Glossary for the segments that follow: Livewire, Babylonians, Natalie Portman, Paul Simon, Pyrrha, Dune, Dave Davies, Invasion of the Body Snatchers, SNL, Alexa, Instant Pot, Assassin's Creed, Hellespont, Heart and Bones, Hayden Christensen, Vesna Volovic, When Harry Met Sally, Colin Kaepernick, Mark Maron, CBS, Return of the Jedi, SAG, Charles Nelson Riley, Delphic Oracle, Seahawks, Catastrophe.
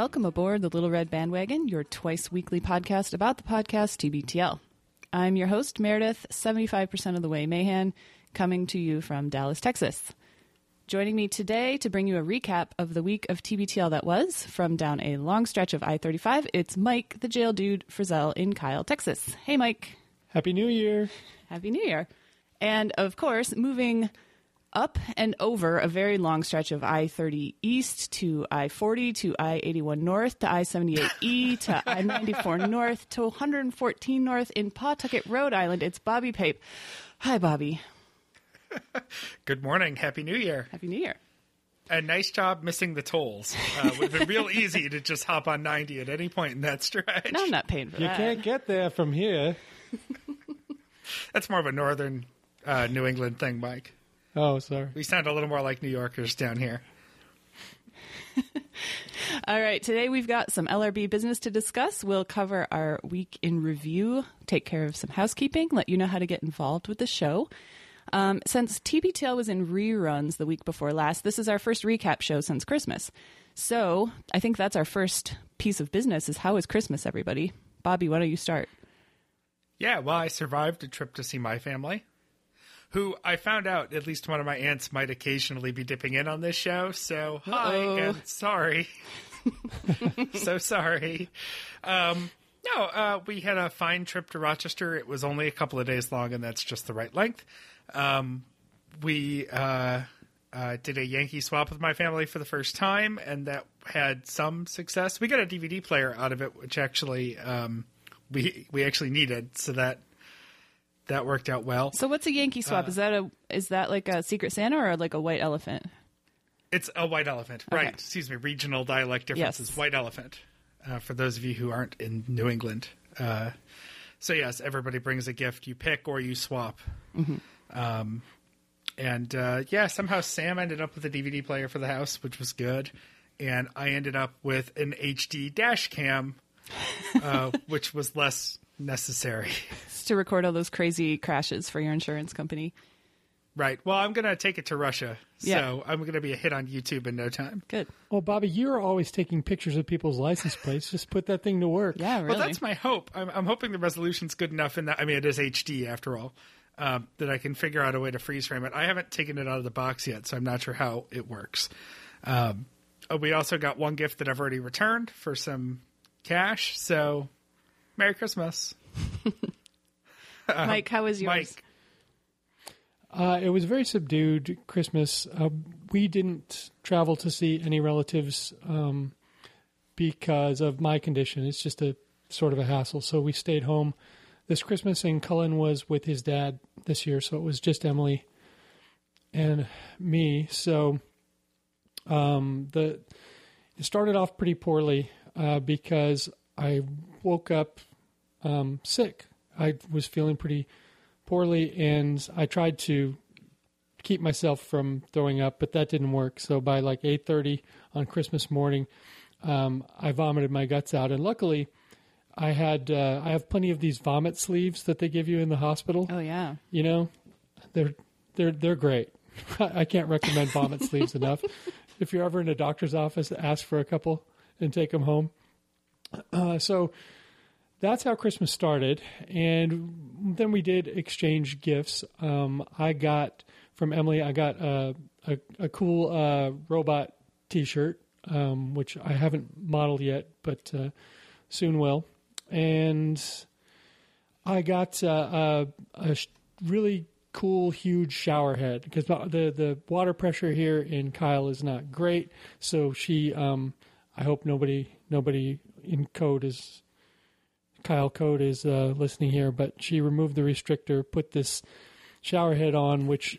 Welcome aboard the Little Red Bandwagon, your twice-weekly podcast about the podcast TBTL. I'm your host, Meredith, 75% of the way Mahan, coming to you from Dallas, Texas. Joining me today to bring you a recap of the week of TBTL that was, from down a long stretch of I-35, it's Mike, the jail dude, Frizzell in Kyle, Texas. Hey, Mike. Happy New Year. Happy New Year. And, of course, moving up and over a very long stretch of I-30 East to I-40 to I-81 North to I-78E to I-94 North to 114 North in Pawtucket, Rhode Island. It's Bobby Pape. Hi, Bobby. Good morning. Happy New Year. Happy New Year. A nice job missing the tolls. It would have been real easy to just hop on 90 at any point in that stretch. No, I'm not paying for that. You can't get there from here. That's more of a northern New England thing, Mike. Oh, sorry. We sound a little more like New Yorkers down here. All right. Today we've got some LRB business to discuss. We'll cover our week in review, take care of some housekeeping, let you know how to get involved with the show. Since TBTL was in reruns the week before last, this is our first recap show since Christmas. So I think that's our first piece of business is how is Christmas, everybody? Bobby, why don't you start? Yeah, well, I survived a trip to see my family, who I found out at least one of my aunts might occasionally be dipping in on this show. So hi, and sorry. So sorry. We had a fine trip to Rochester. It was only a couple of days long, and that's just the right length. We did a Yankee swap with my family for the first time, and that had some success. We got a DVD player out of it, which actually we actually needed, so that worked out well. So what's a Yankee swap? Is that like a Secret Santa or like a white elephant? It's a white elephant, okay. Right. Excuse me. Regional dialect differences. Yes. White elephant. For those of you who aren't in New England. So yes, everybody brings a gift. You pick or you swap. Mm-hmm. Somehow Sam ended up with a DVD player for the house, which was good. And I ended up with an HD dash cam, which was less necessary. It's to record all those crazy crashes for your insurance company. Right. Well, I'm going to take it to Russia. Yeah. So I'm going to be a hit on YouTube in no time. Good. Well, Bobby, you're always taking pictures of people's license plates. Just put that thing to work. Yeah, really. Well, that's my hope. I'm hoping the resolution's good enough in that. I mean, it is HD after all, that I can figure out a way to freeze frame it. I haven't taken it out of the box yet, so I'm not sure how it works. We also got one gift that I've already returned for some cash. So Merry Christmas. Mike, how was yours? Mike. It was a very subdued Christmas. We didn't travel to see any relatives because of my condition. It's just a sort of a hassle. So we stayed home this Christmas, and Cullen was with his dad this year. So it was just Emily and me. So it started off pretty poorly because I woke up sick. I was feeling pretty poorly, and I tried to keep myself from throwing up, but that didn't work. So by like 8:30 on Christmas morning, I vomited my guts out. And luckily, I had I have plenty of these vomit sleeves that they give you in the hospital. Oh yeah, you know, they're great. I can't recommend vomit sleeves enough. If you're ever in a doctor's office, ask for a couple and take them home. So that's how Christmas started, and then we did exchange gifts. I got from Emily a cool robot T-shirt, which I haven't modeled yet, but soon will. And I got a really cool, huge shower head, because the water pressure here in Kyle is not great, so she I hope nobody in code is... Kyle Code is listening here, but she removed the restrictor, put this shower head on, which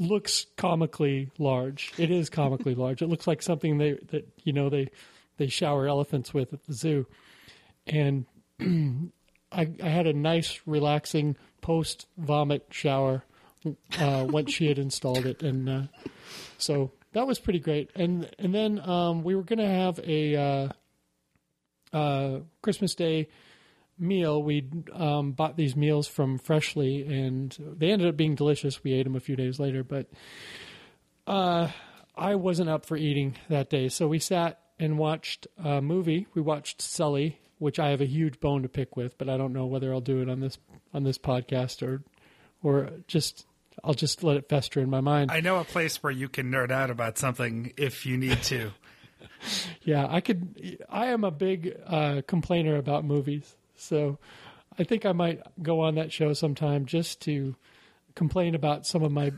looks comically large. It is comically large. It looks like something they shower elephants with at the zoo. And I had a nice, relaxing post-vomit shower once she had installed it. And so that was pretty great. And then we were going to have a Christmas Day meal. We bought these meals from Freshly, and they ended up being delicious. We ate them a few days later, but I wasn't up for eating that day. So we sat and watched a movie. We watched Sully, which I have a huge bone to pick with, but I don't know whether I'll do it on this podcast or just I'll just let it fester in my mind. I know a place where you can nerd out about something if you need to. Yeah, I am a big complainer about movies, so I think I might go on that show sometime just to complain about some of my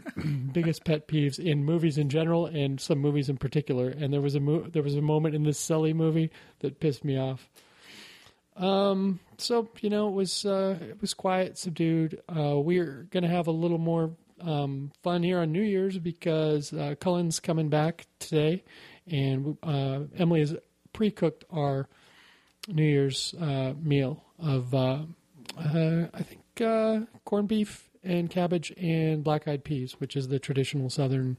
biggest pet peeves in movies in general and some movies in particular. And there was a moment in this Sully movie that pissed me off. So, you know, it was quiet, subdued. We're going to have a little more fun here on New Year's because Cullen's coming back today, and Emily has pre-cooked our New Year's meal of I think corned beef and cabbage and black-eyed peas, which is the traditional Southern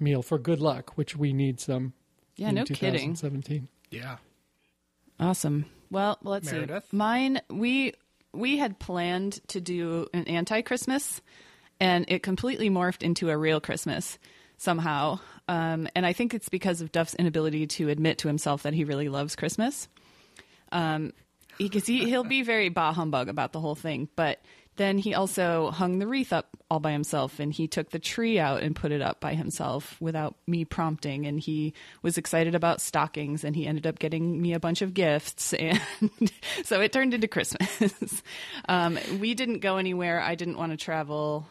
meal for good luck, which we need some. Yeah, no kidding. 2017. Yeah. Awesome. Well, let's Meredith. See. Mine, we had planned to do an anti-Christmas, and it completely morphed into a real Christmas somehow. And I think it's because of Duff's inability to admit to himself that he really loves Christmas. Because he'll be very bah humbug about the whole thing, but then he also hung the wreath up all by himself, and he took the tree out and put it up by himself without me prompting. And he was excited about stockings, and he ended up getting me a bunch of gifts. And so it turned into Christmas. We didn't go anywhere. I didn't want to travel.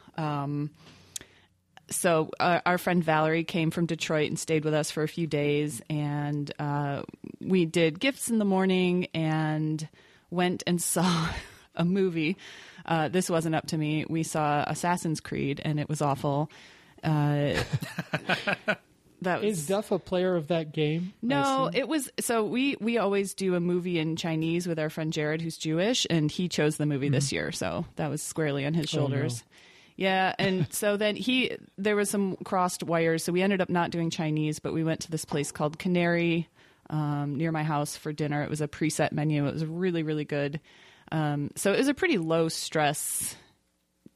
So our friend Valerie came from Detroit and stayed with us for a few days. And we did gifts in the morning and went and saw a movie. This wasn't up to me. We saw Assassin's Creed, and it was awful. Is Duff a player of that game? No, it was. So we always do a movie in Chinese with our friend Jared, who's Jewish, and he chose the movie this year. So that was squarely on his shoulders. Oh, no. Yeah, and so then there was some crossed wires. So we ended up not doing Chinese, but we went to this place called Canary near my house for dinner. It was a preset menu. It was really, really good. So it was a pretty low stress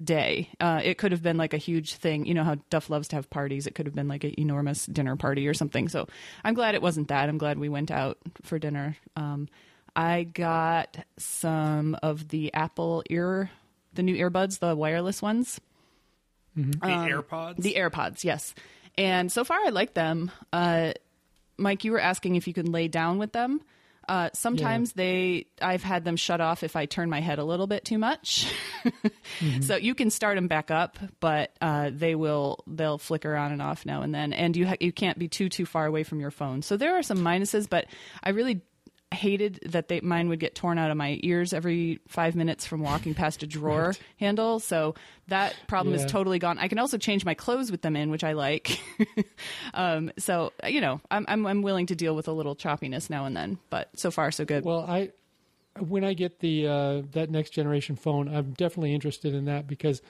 day. It could have been like a huge thing. You know how Duff loves to have parties. It could have been like an enormous dinner party or something. So I'm glad it wasn't that. I'm glad we went out for dinner. I got some of the Apple the new earbuds, the wireless ones. Mm-hmm. The AirPods? The AirPods, yes. And so far I like them. Mike, you were asking if you could lay down with them. Sometimes I've had them shut off if I turn my head a little bit too much. Mm-hmm. So you can start them back up, but they'll flicker on and off now and then. And you can't be too far away from your phone. So there are some minuses, but I really hated that mine would get torn out of my ears every 5 minutes from walking past a drawer right. handle. So that problem is totally gone. I can also change my clothes with them in, which I like. So, you know, I'm willing to deal with a little choppiness now and then, but so far so good. Well, when I get the, that next generation phone, I'm definitely interested in that because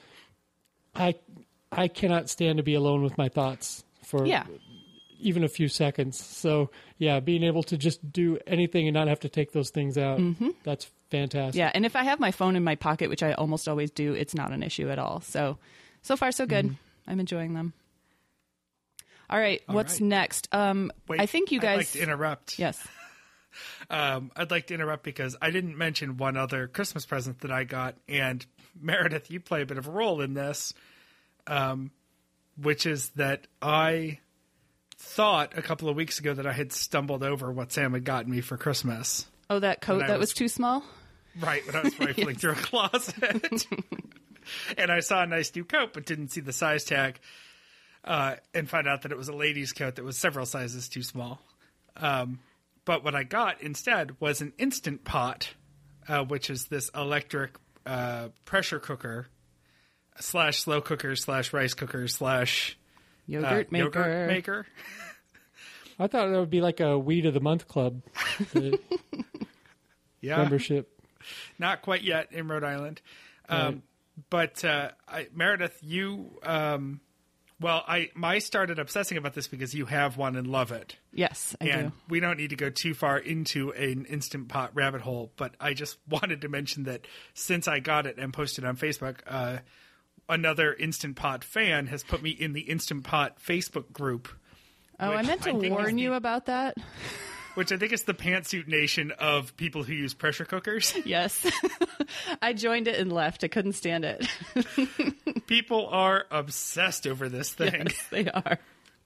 I cannot stand to be alone with my thoughts for even a few seconds. So yeah, being able to just do anything and not have to take those things out. Mm-hmm. That's fantastic. Yeah. And if I have my phone in my pocket, which I almost always do, it's not an issue at all. So far so good. Mm-hmm. I'm enjoying them. All right. What's next? Wait, I think you guys I'd like to interrupt. Yes. I'd like to interrupt because I didn't mention one other Christmas present that I got, and Meredith, you play a bit of a role in this, which is that I thought a couple of weeks ago that I had stumbled over what Sam had gotten me for Christmas. Oh, that coat that was too small? Right, when I was rifling through a closet. And I saw a nice new coat, but didn't see the size tag, and found out that it was a lady's coat that was several sizes too small. But what I got instead was an Instant Pot, which is this electric pressure cooker / slow cooker / rice cooker / Yogurt maker. I thought that would be like a Weed of the Month Club membership. Not quite yet in Rhode Island. But Meredith, you I started obsessing about this because you have one and love it. Yes, I do. We don't need to go too far into an Instant Pot rabbit hole, but I just wanted to mention that since I got it and posted on Facebook, another Instant Pot fan has put me in the Instant Pot Facebook group Oh, I meant to warn you about that. Which I think is the pantsuit nation of people who use pressure cookers. Yes. I joined it and left. I couldn't stand it. People are obsessed over this thing. Yes, they are.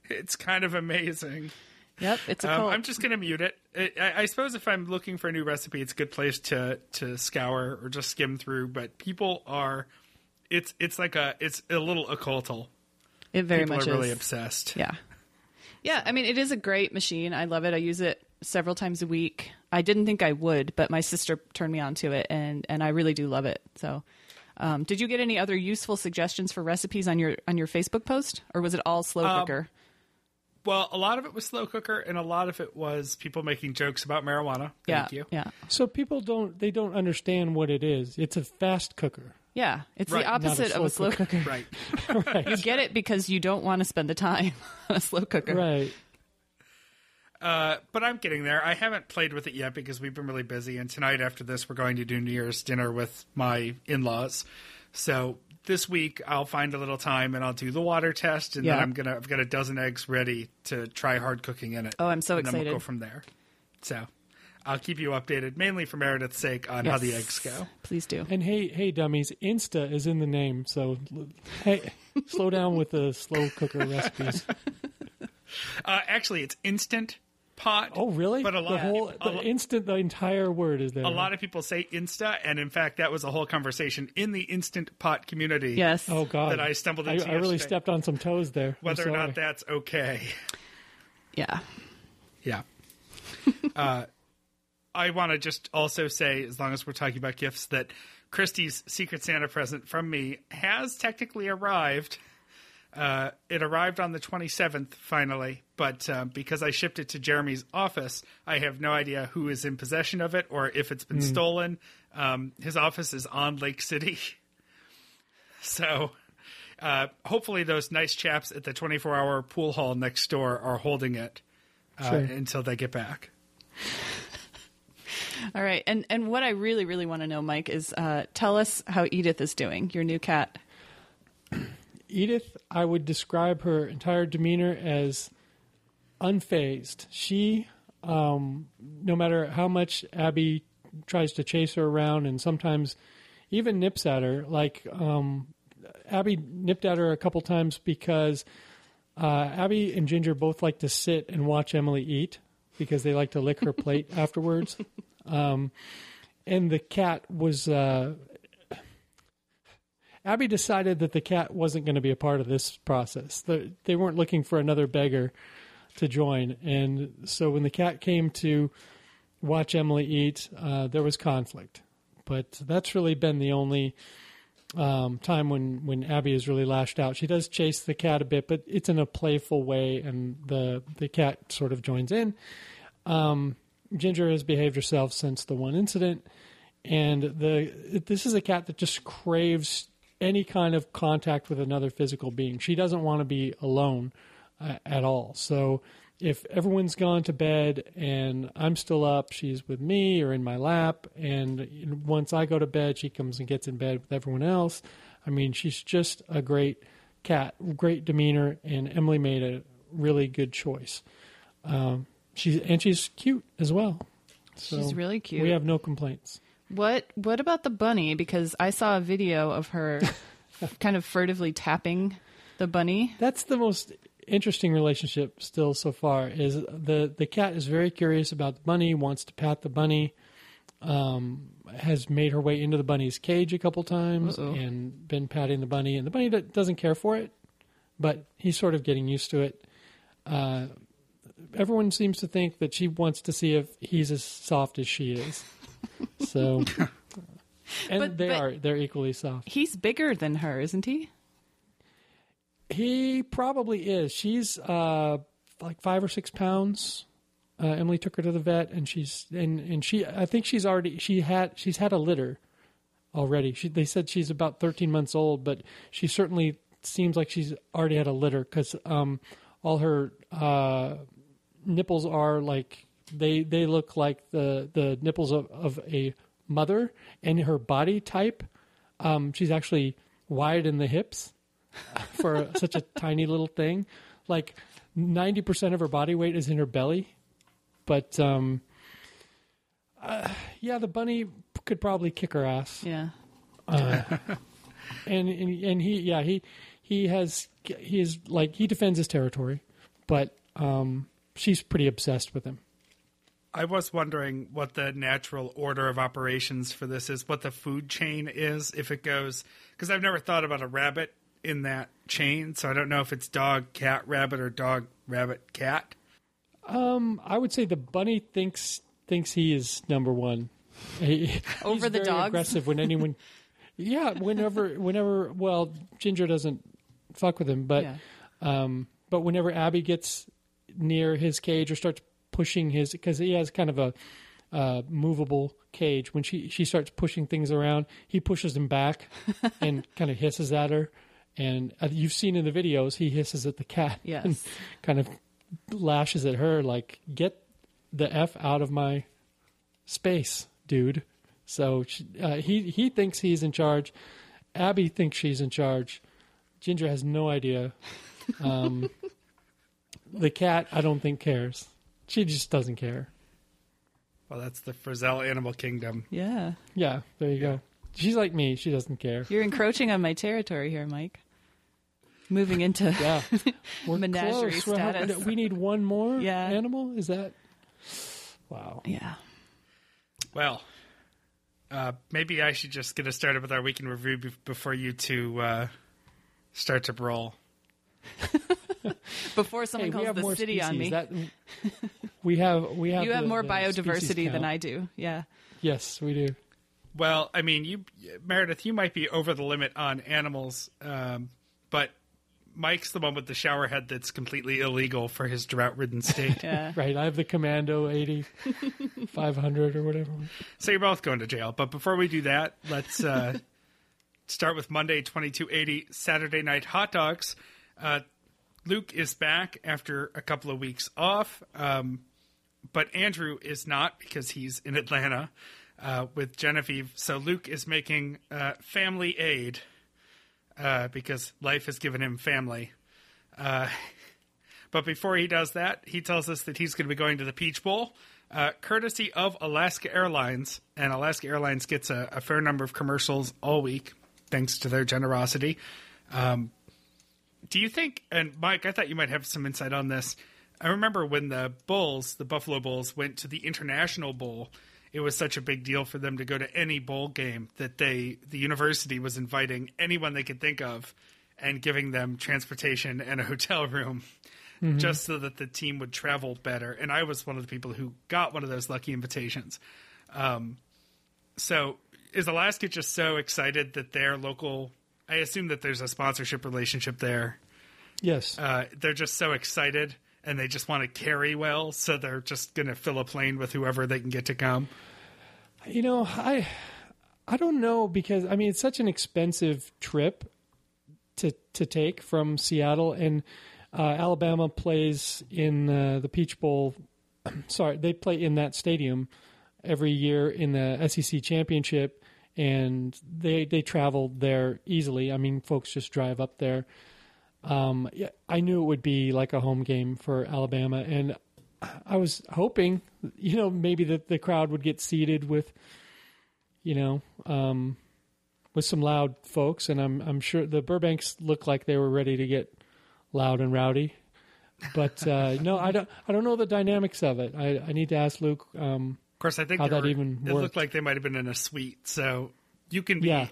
It's kind of amazing. Yep, it's a cult. I'm just going to mute it. I suppose if I'm looking for a new recipe, it's a good place to scour or just skim through. But people are, it's a little occultal. It very people much are really is. Obsessed. Yeah. Yeah, I mean, it is a great machine. I love it. I use it several times a week. I didn't think I would, but my sister turned me on to it, and I really do love it. So did you get any other useful suggestions for recipes on your Facebook post, or was it all slow cooker? Well, a lot of it was slow cooker, and a lot of it was people making jokes about marijuana. Thank you. Yeah. So people don't understand what it is. It's a fast cooker. Yeah, it's right. The opposite of a slow cooker. Right. Right. You get it because you don't want to spend the time on a slow cooker. Right. But I'm getting there. I haven't played with it yet because we've been really busy. And tonight after this, we're going to do New Year's dinner with my in-laws. So this week I'll find a little time and I'll do the water test. And then I've got a dozen eggs ready to try hard cooking in it. Oh, I'm so excited. And then we'll go from there. So I'll keep you updated, mainly for Meredith's sake, on how the eggs go. Please do. And hey, dummies, Insta is in the name, so hey, slow down with the slow cooker recipes. Actually, it's Instant Pot. Oh, really? But the entire word is there. A lot of people say Insta, and in fact, that was a whole conversation in the Instant Pot community. Yes. Oh God, that I stumbled into. I really stepped on some toes there. Whether or not that's okay. Yeah. Yeah. I want to just also say, as long as we're talking about gifts, that Christy's Secret Santa present from me has technically arrived. It arrived on the 27th, finally, but because I shipped it to Jeremy's office, I have no idea who is in possession of it or if it's been stolen. His office is on Lake City. So hopefully those nice chaps at the 24-hour pool hall next door are holding it until they get back. All right. And what I really, really want to know, Mike, is tell us how Edith is doing, your new cat. Edith, I would describe her entire demeanor as unfazed. She, no matter how much Abby tries to chase her around and sometimes even nips at her, like Abby nipped at her a couple times because Abby and Ginger both like to sit and watch Emily eat because they like to lick her plate afterwards. And the cat was, Abby decided that the cat wasn't going to be a part of this process. They weren't looking for another beggar to join. And so when the cat came to watch Emily eat, there was conflict, but that's really been the only, time when Abby is really lashed out. She does chase the cat a bit, but it's in a playful way. And the cat sort of joins in. Ginger has behaved herself since the one incident, and this is a cat that just craves any kind of contact with another physical being. She doesn't want to be alone at all. So if everyone's gone to bed and I'm still up, she's with me or in my lap, and once I go to bed, she comes and gets in bed with everyone else. I mean, she's just a great cat, great demeanor, and Emily made a really good choice. She's cute as well. So she's really cute. We have no complaints. What about the bunny? Because I saw a video of her kind of furtively tapping the bunny. That's the most interesting relationship still so far, is the cat is very curious about the bunny, wants to pat the bunny, has made her way into the bunny's cage a couple times. Uh-oh. And been patting the bunny, and the bunny doesn't care for it, but he's sort of getting used to it. Everyone seems to think that she wants to see if he's as soft as she is. So, and they're equally soft. He's bigger than her, isn't he? He probably is. She's like 5 or 6 pounds. Emily took her to the vet, and she's had a litter already. They said she's about 13 months old, but she certainly seems like she's already had a litter because all her nipples are like, they look like the nipples of a mother, and her body type. She's actually wide in the hips for such a tiny little thing. Like 90% of her body weight is in her belly. But, yeah, the bunny could probably kick her ass. Yeah. And he defends his territory, but she's pretty obsessed with him. I was wondering what the natural order of operations for this is, what the food chain is, if it goes, because I've never thought about a rabbit in that chain, so I don't know if it's dog, cat, rabbit, or dog, rabbit, cat. I would say the bunny thinks he is number one. Over the dogs? He's very aggressive when anyone... Yeah, whenever, well, Ginger doesn't fuck with him, but yeah. But whenever Abby gets near his cage or starts pushing his, because he has kind of a movable cage, when she starts pushing things around, he pushes them back and kind of hisses at her. And you've seen in the videos, he hisses at the cat. Yes. And kind of lashes at her like, get the F out of my space, dude. So he thinks he's in charge. Abby thinks she's in charge. Ginger has no idea. The cat, I don't think, cares. She just doesn't care. Well, that's the Frizzell animal kingdom. Yeah. Yeah, there you go. She's like me. She doesn't care. You're encroaching on my territory here, Mike. Moving into menagerie close. Status. We need one more animal? Is that? Wow. Yeah. Well... maybe I should just get us started with our weekend review before you two start to brawl. Before someone calls the city species on me. That, we have. You have more biodiversity than I do. Yeah. Yes, we do. Well, I mean, Meredith, you might be over the limit on animals, but Mike's the one with the shower head that's completely illegal for his drought-ridden state. Yeah. Right. I have the Commando 80, 500 or whatever. So you're both going to jail. But before we do that, let's start with Monday 2280, Saturday Night Hot Dogs. Luke is back after a couple of weeks off, but Andrew is not because he's in Atlanta with Genevieve. So Luke is making family aid. Because life has given him family. But before he does that, he tells us that he's going to be going to the Peach Bowl, courtesy of Alaska Airlines. And Alaska Airlines gets a fair number of commercials all week, thanks to their generosity. Do you think, and Mike, I thought you might have some insight on this. I remember when the Buffalo Bulls, went to the International Bowl, it was such a big deal for them to go to any bowl game that the university was inviting anyone they could think of and giving them transportation and a hotel room just so that the team would travel better. And I was one of the people who got one of those lucky invitations. So is Alaska just so excited that their local, I assume that there's a sponsorship relationship there. Yes. They're just so excited. And they just want to carry well, so they're just going to fill a plane with whoever they can get to come. You know, I don't know, because, I mean, it's such an expensive trip to take from Seattle. And Alabama plays in the Peach Bowl. Sorry, they play in that stadium every year in the SEC Championship. And they travel there easily. I mean, folks just drive up there. I knew it would be like a home game for Alabama, and I was hoping, you know, maybe that the crowd would get seated with, you know, with some loud folks. And I'm sure the Burbanks looked like they were ready to get loud and rowdy, but, no, I don't know the dynamics of it. I need to ask Luke, of course, I think how that even worked. It looked like they might've been in a suite, so you can be,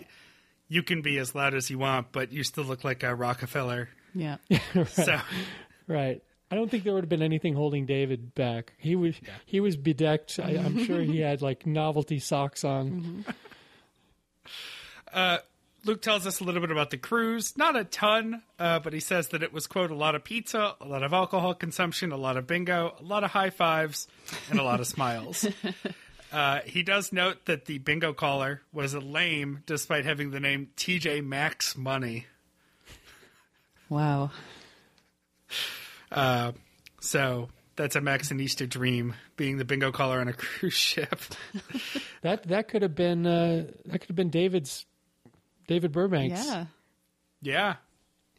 you can be as loud as you want, but you still look like a Rockefeller. Yeah. Right. So. Right. I don't think there would have been anything holding David back. He was bedecked. I'm sure he had like novelty socks on. Luke tells us a little bit about the cruise. Not a ton, but he says that it was, quote, a lot of pizza, a lot of alcohol consumption, a lot of bingo, a lot of high fives, and a lot of smiles. He does note that the bingo caller was a lame, despite having the name TJ Maxx Money. Wow. So that's a Max and Easter dream, being the bingo caller on a cruise ship. that could have been David Burbanks. Yeah. Yeah.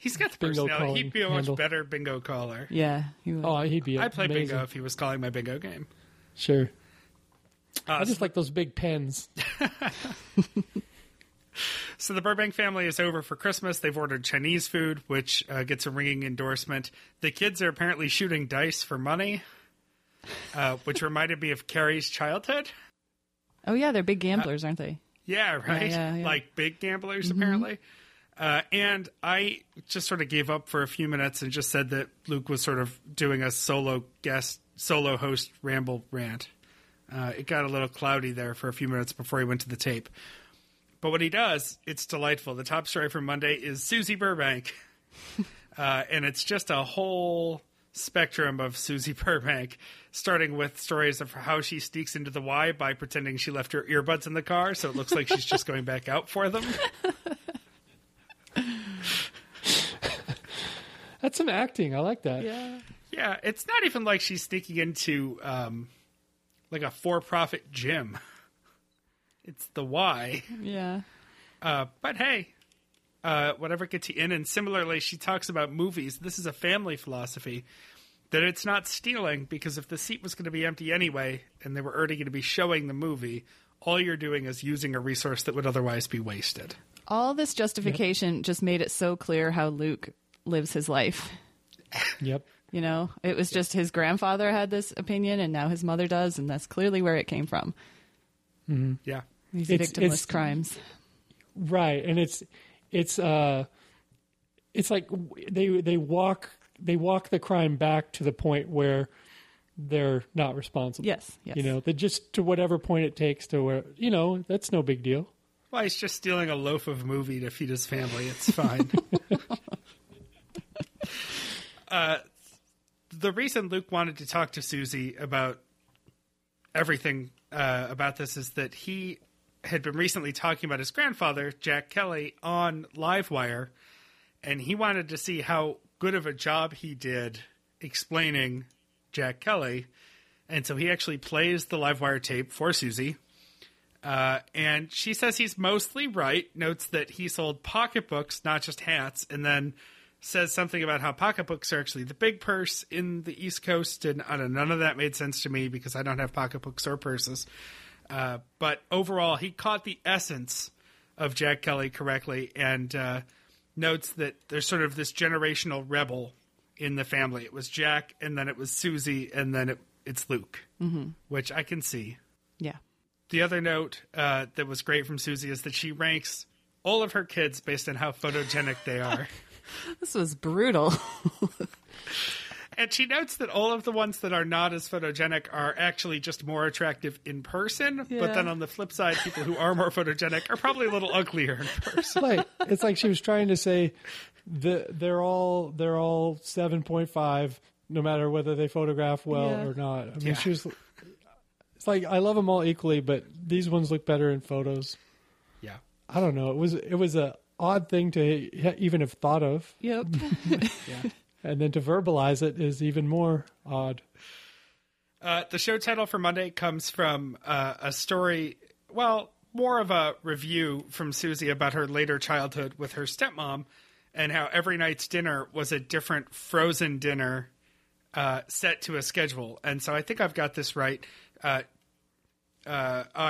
He's got the personality. He'd be a much better bingo caller. Yeah. He would. Oh, he'd be amazing. I'd play bingo if he was calling my bingo game. Sure. I just like those big pens. So the Burbank family is over for Christmas. They've ordered Chinese food, which gets a ringing endorsement. The kids are apparently shooting dice for money, which reminded me of Carrie's childhood. Oh, yeah. They're big gamblers, aren't they? Yeah, right? Yeah. Like big gamblers, apparently. And I just sort of gave up for a few minutes and just said that Luke was sort of doing a solo host ramble rant. It got a little cloudy there for a few minutes before he went to the tape. But when he does, it's delightful. The top story for Monday is Susie Burbank. And it's just a whole spectrum of Susie Burbank, starting with stories of how she sneaks into the Y by pretending she left her earbuds in the car, so it looks like she's just going back out for them. That's some acting. I like that. Yeah. It's not even like she's sneaking into like a for-profit gym. It's the Y. Yeah. But hey, whatever gets you in. And similarly, she talks about movies. This is a family philosophy that it's not stealing, because if the seat was going to be empty anyway and they were already going to be showing the movie, all you're doing is using a resource that would otherwise be wasted. All this justification just made it so clear how Luke lives his life. Yep. You know, it was just his grandfather had this opinion and now his mother does. And that's clearly where it came from. Mm-hmm. Yeah. These victimless crimes. Right. And it's like they walk the crime back to the point where they're not responsible. Yes. You know, they just to whatever point it takes to where, you know, that's no big deal. Well, he's just stealing a loaf of movie to feed his family. It's fine. The reason Luke wanted to talk to Susie about everything about this is that he had been recently talking about his grandfather, Jack Kelly, on Livewire, and he wanted to see how good of a job he did explaining Jack Kelly. And so he actually plays the Livewire tape for Susie. And she says he's mostly right, notes that he sold pocketbooks, not just hats, and then says something about how pocketbooks are actually the big purse in the East Coast. And I don't know, none of that made sense to me because I don't have pocketbooks or purses. But overall, he caught the essence of Jack Kelly correctly and notes that there's sort of this generational rebel in the family. It was Jack, and then it was Susie, and then it's Luke, which I can see. Yeah. The other note that was great from Susie is that she ranks all of her kids based on how photogenic they are. This was brutal. And she notes that all of the ones that are not as photogenic are actually just more attractive in person. Yeah. But then on the flip side, people who are more photogenic are probably a little uglier in person. Like, it's like she was trying to say they're all 7.5, no matter whether they photograph well or not. I mean, she was. It's like, I love them all equally, but these ones look better in photos. Yeah, I don't know. It was a odd thing to even have thought of. Yep. Yeah. And then to verbalize it is even more odd. The show title for Monday comes from a story, well, more of a review from Susie about her later childhood with her stepmom and how every night's dinner was a different Frozen dinner set to a schedule. And so I think I've got this right. I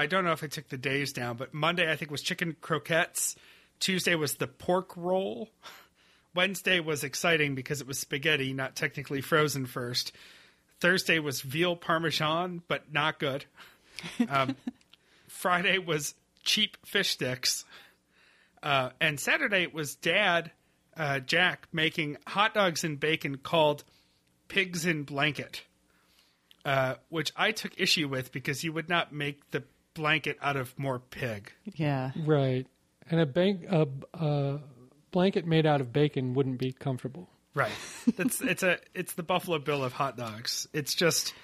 don't know if I took the days down, but Monday I think was chicken croquettes. Tuesday was the pork roll. Wednesday was exciting because it was spaghetti, not technically frozen first. Thursday was veal parmesan, but not good. Friday was cheap fish sticks. And Saturday was Dad, Jack, making hot dogs and bacon called pigs in blanket, which I took issue with because you would not make the blanket out of more pig. Yeah. Right. And a blanket made out of bacon wouldn't be comfortable. Right. It's the Buffalo Bill of hot dogs. It's just,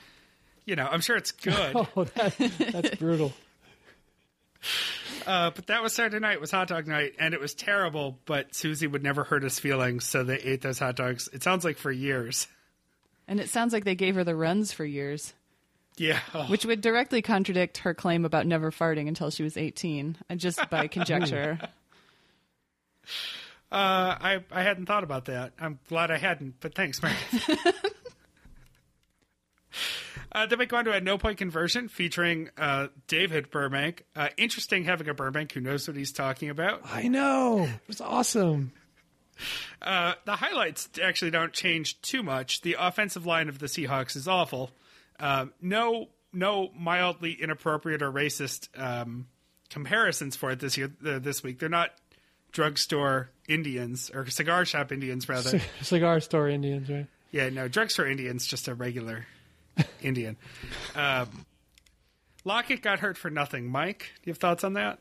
you know, I'm sure it's good. Oh, that's brutal. But that was Saturday night. It was hot dog night, and it was terrible, but Susie would never hurt his feelings, so they ate those hot dogs. It sounds like for years. And it sounds like they gave her the runs for years. Yeah. Oh. Which would directly contradict her claim about never farting until she was 18, just by conjecture. I hadn't thought about that. I'm glad I hadn't, but thanks, Mary. Then we go on to a no-point conversion featuring David Burbank. Interesting having a Burbank who knows what he's talking about. I know. It was awesome. The highlights actually don't change too much. The offensive line of the Seahawks is awful. No mildly inappropriate or racist comparisons for it this week. They're not drugstore Indians or cigar shop Indians, rather. Cigar store Indians, right? Yeah, no, drugstore Indians, just a regular Indian. Lockett got hurt for nothing. Mike, do you have thoughts on that?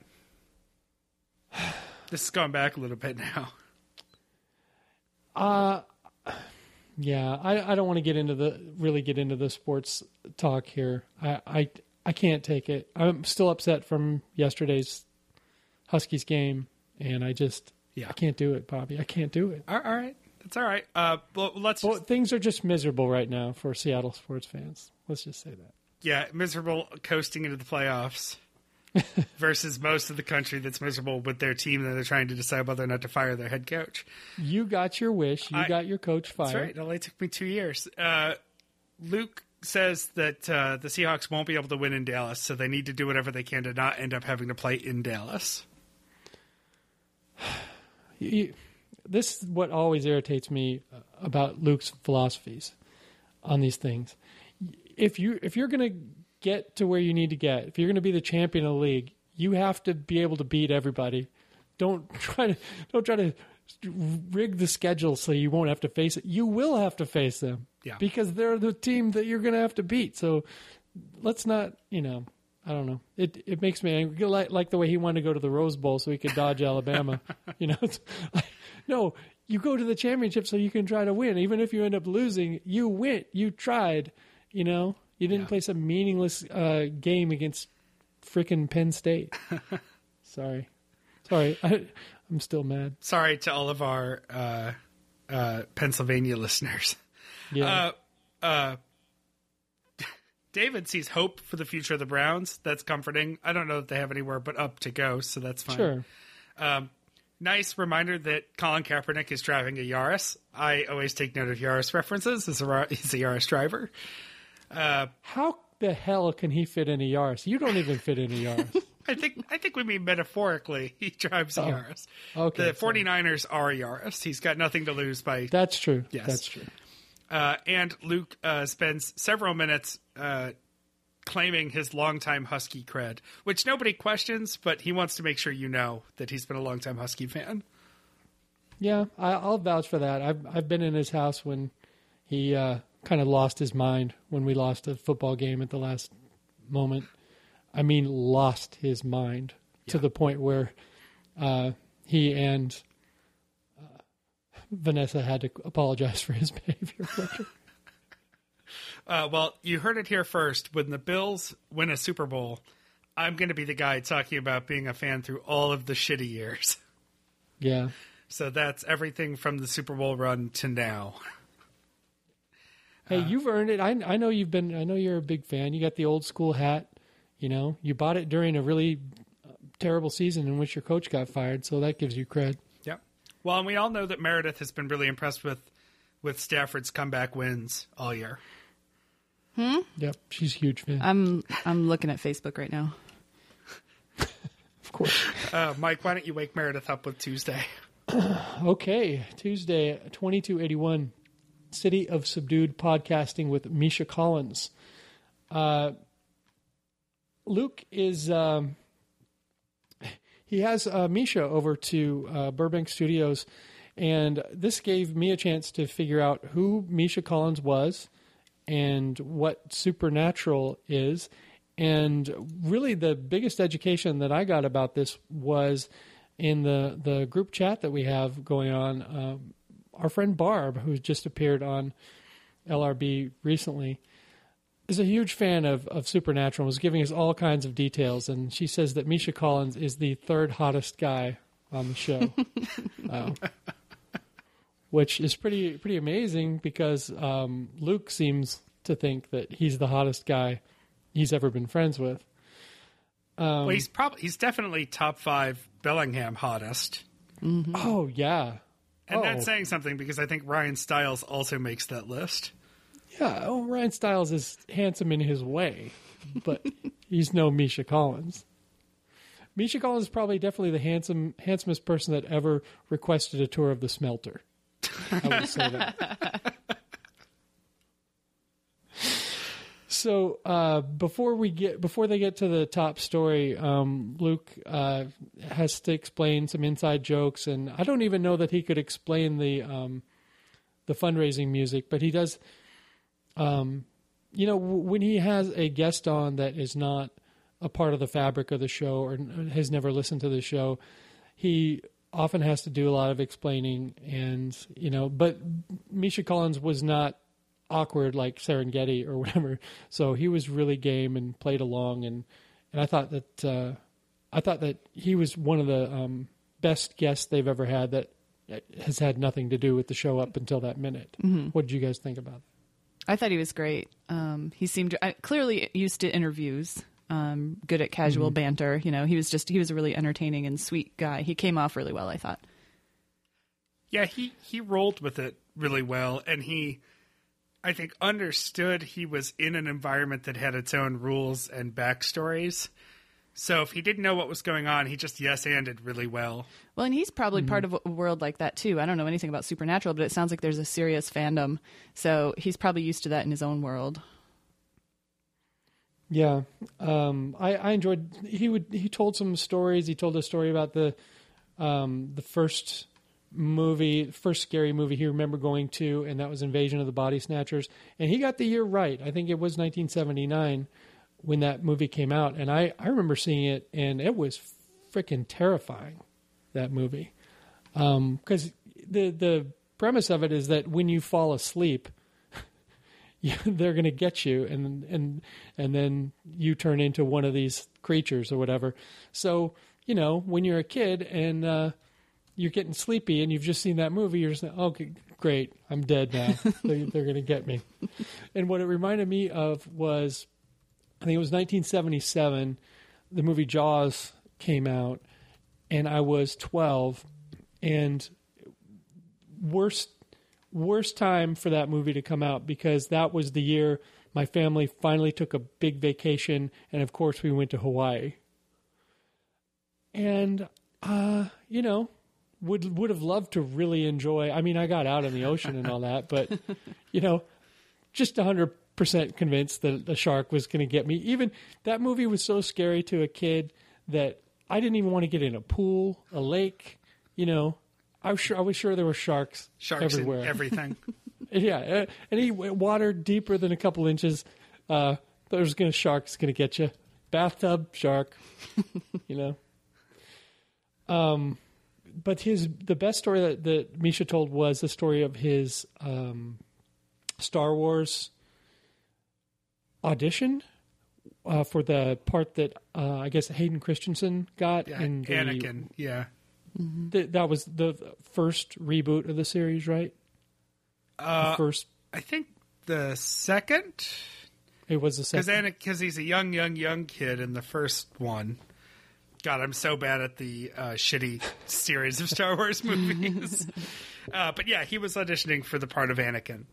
This is going back a little bit now. I don't want to get into the sports talk here. I can't take it. I'm still upset from yesterday's Huskies game, and I can't do it, Bobby. I can't do it. All right. It's all right. Things are just miserable right now for Seattle sports fans. Let's just say that. Yeah, miserable coasting into the playoffs versus most of the country that's miserable with their team that they're trying to decide whether or not to fire their head coach. You got your wish. You got your coach fired. That's right. It only took me 2 years. Luke says that the Seahawks won't be able to win in Dallas, so they need to do whatever they can to not end up having to play in Dallas. This is what always irritates me about Luke's philosophies on these things. If you're going to get to where you need to get, if you're going to be the champion of the league, you have to be able to beat everybody. Don't try to rig the schedule so you won't have to face it. You will have to face them because they're the team that you're going to have to beat. So let's not, I don't know. It makes me angry. Like the way he wanted to go to the Rose Bowl so he could dodge Alabama. It's like, no, you go to the championship so you can try to win. Even if you end up losing, you went. You tried. You didn't play some meaningless game against freaking Penn State. Sorry. I'm still mad. Sorry to all of our Pennsylvania listeners. Yeah. David sees hope for the future of the Browns. That's comforting. I don't know that they have anywhere but up to go, so that's fine. Sure. Nice reminder that Colin Kaepernick is driving a Yaris. I always take note of Yaris references. He's a Yaris driver. How the hell can he fit in a Yaris? You don't even fit in a Yaris. I think we mean metaphorically he drives a Yaris. Okay, the 49ers are a Yaris. He's got nothing to lose by... That's true. Yes. That's true. And Luke spends several minutes claiming his longtime Husky cred, which nobody questions, but he wants to make sure you know that he's been a longtime Husky fan. Yeah, I'll vouch for that. I've been in his house when he kind of lost his mind when we lost a football game at the last moment. I mean, lost his mind to the point where he and Vanessa had to apologize for his behavior. Well, you heard it here first. When the Bills win a Super Bowl, I'm going to be the guy talking about being a fan through all of the shitty years. Yeah. So that's everything from the Super Bowl run to now. Hey, you've earned it. I know you've been. I know you're a big fan. You got the old school hat. You bought it during a really terrible season in which your coach got fired. So that gives you cred. Well, and we all know that Meredith has been really impressed with Stafford's comeback wins all year. Yep, she's a huge fan. I'm looking at Facebook right now. Of course. Mike, why don't you wake Meredith up with Tuesday? Okay, Tuesday, 2281, City of Subdued podcasting with Misha Collins. Luke is... He has Misha over to Burbank Studios, and this gave me a chance to figure out who Misha Collins was and what Supernatural is. And really the biggest education that I got about this was in the group chat that we have going on. Our friend Barb, who just appeared on LRB recently, is a huge fan of Supernatural and was giving us all kinds of details. And she says that Misha Collins is the third hottest guy on the show, which is pretty amazing because Luke seems to think that he's the hottest guy he's ever been friends with. Well, he's definitely top 5 Bellingham hottest. Mm-hmm. Oh, yeah. And that's saying something, because I think Ryan Stiles also makes that list. Yeah, well, Ryan Stiles is handsome in his way, but he's no Misha Collins. Misha Collins is probably definitely the handsomest person that ever requested a tour of the smelter. I would say that. So before they get to the top story, Luke has to explain some inside jokes, and I don't even know that he could explain the fundraising music, but he does. When he has a guest on that is not a part of the fabric of the show or has never listened to the show, he often has to do a lot of explaining, and but Misha Collins was not awkward like Serengeti or whatever, so he was really game and played along, and I thought that he was one of the best guests they've ever had that has had nothing to do with the show up until that minute. Mm-hmm. What did you guys think about that? I thought he was great. He seemed clearly used to interviews, good at casual mm-hmm. banter. He was a really entertaining and sweet guy. He came off really well, I thought. Yeah, he rolled with it really well, and I think understood he was in an environment that had its own rules and backstories. So if he didn't know what was going on, he just yes-anded really well. Well, and he's probably mm-hmm. part of a world like that too. I don't know anything about Supernatural, but it sounds like there's a serious fandom. So he's probably used to that in his own world. Yeah. I enjoyed, he told some stories. He told a story about the first movie, first scary movie he remembered going to, and that was Invasion of the Body Snatchers, and he got the year right. I think it was 1979 when that movie came out, and I remember seeing it, and it was freaking terrifying, that movie, because the premise of it is that when you fall asleep they're going to get you, and then you turn into one of these creatures or whatever. So when you're a kid and you're getting sleepy and you've just seen that movie, you're just like, okay, great, I'm dead now. They're going to get me. And what it reminded me of was, I think it was 1977, the movie Jaws came out, and I was 12, and worst time for that movie to come out, because that was the year my family finally took a big vacation, and of course we went to Hawaii. And, would have loved to really enjoy. I mean, I got out in the ocean and all that, but just 100% convinced that a shark was going to get me. Even that movie was so scary to a kid that I didn't even want to get in a pool, a lake. I was sure there were sharks everywhere, in everything. Yeah, any water deeper than a couple inches, there's going to sharks going to get you. Bathtub shark, But the best story that Misha told was the story of his Star Wars audition for the part that I guess Hayden Christensen got. Yeah, in Anakin, yeah. That was the first reboot of the series, right? The first. I think the second. It was the second. Because he's a young kid in the first one. God, I'm so bad at the shitty series of Star Wars movies. But yeah, he was auditioning for the part of Anakin.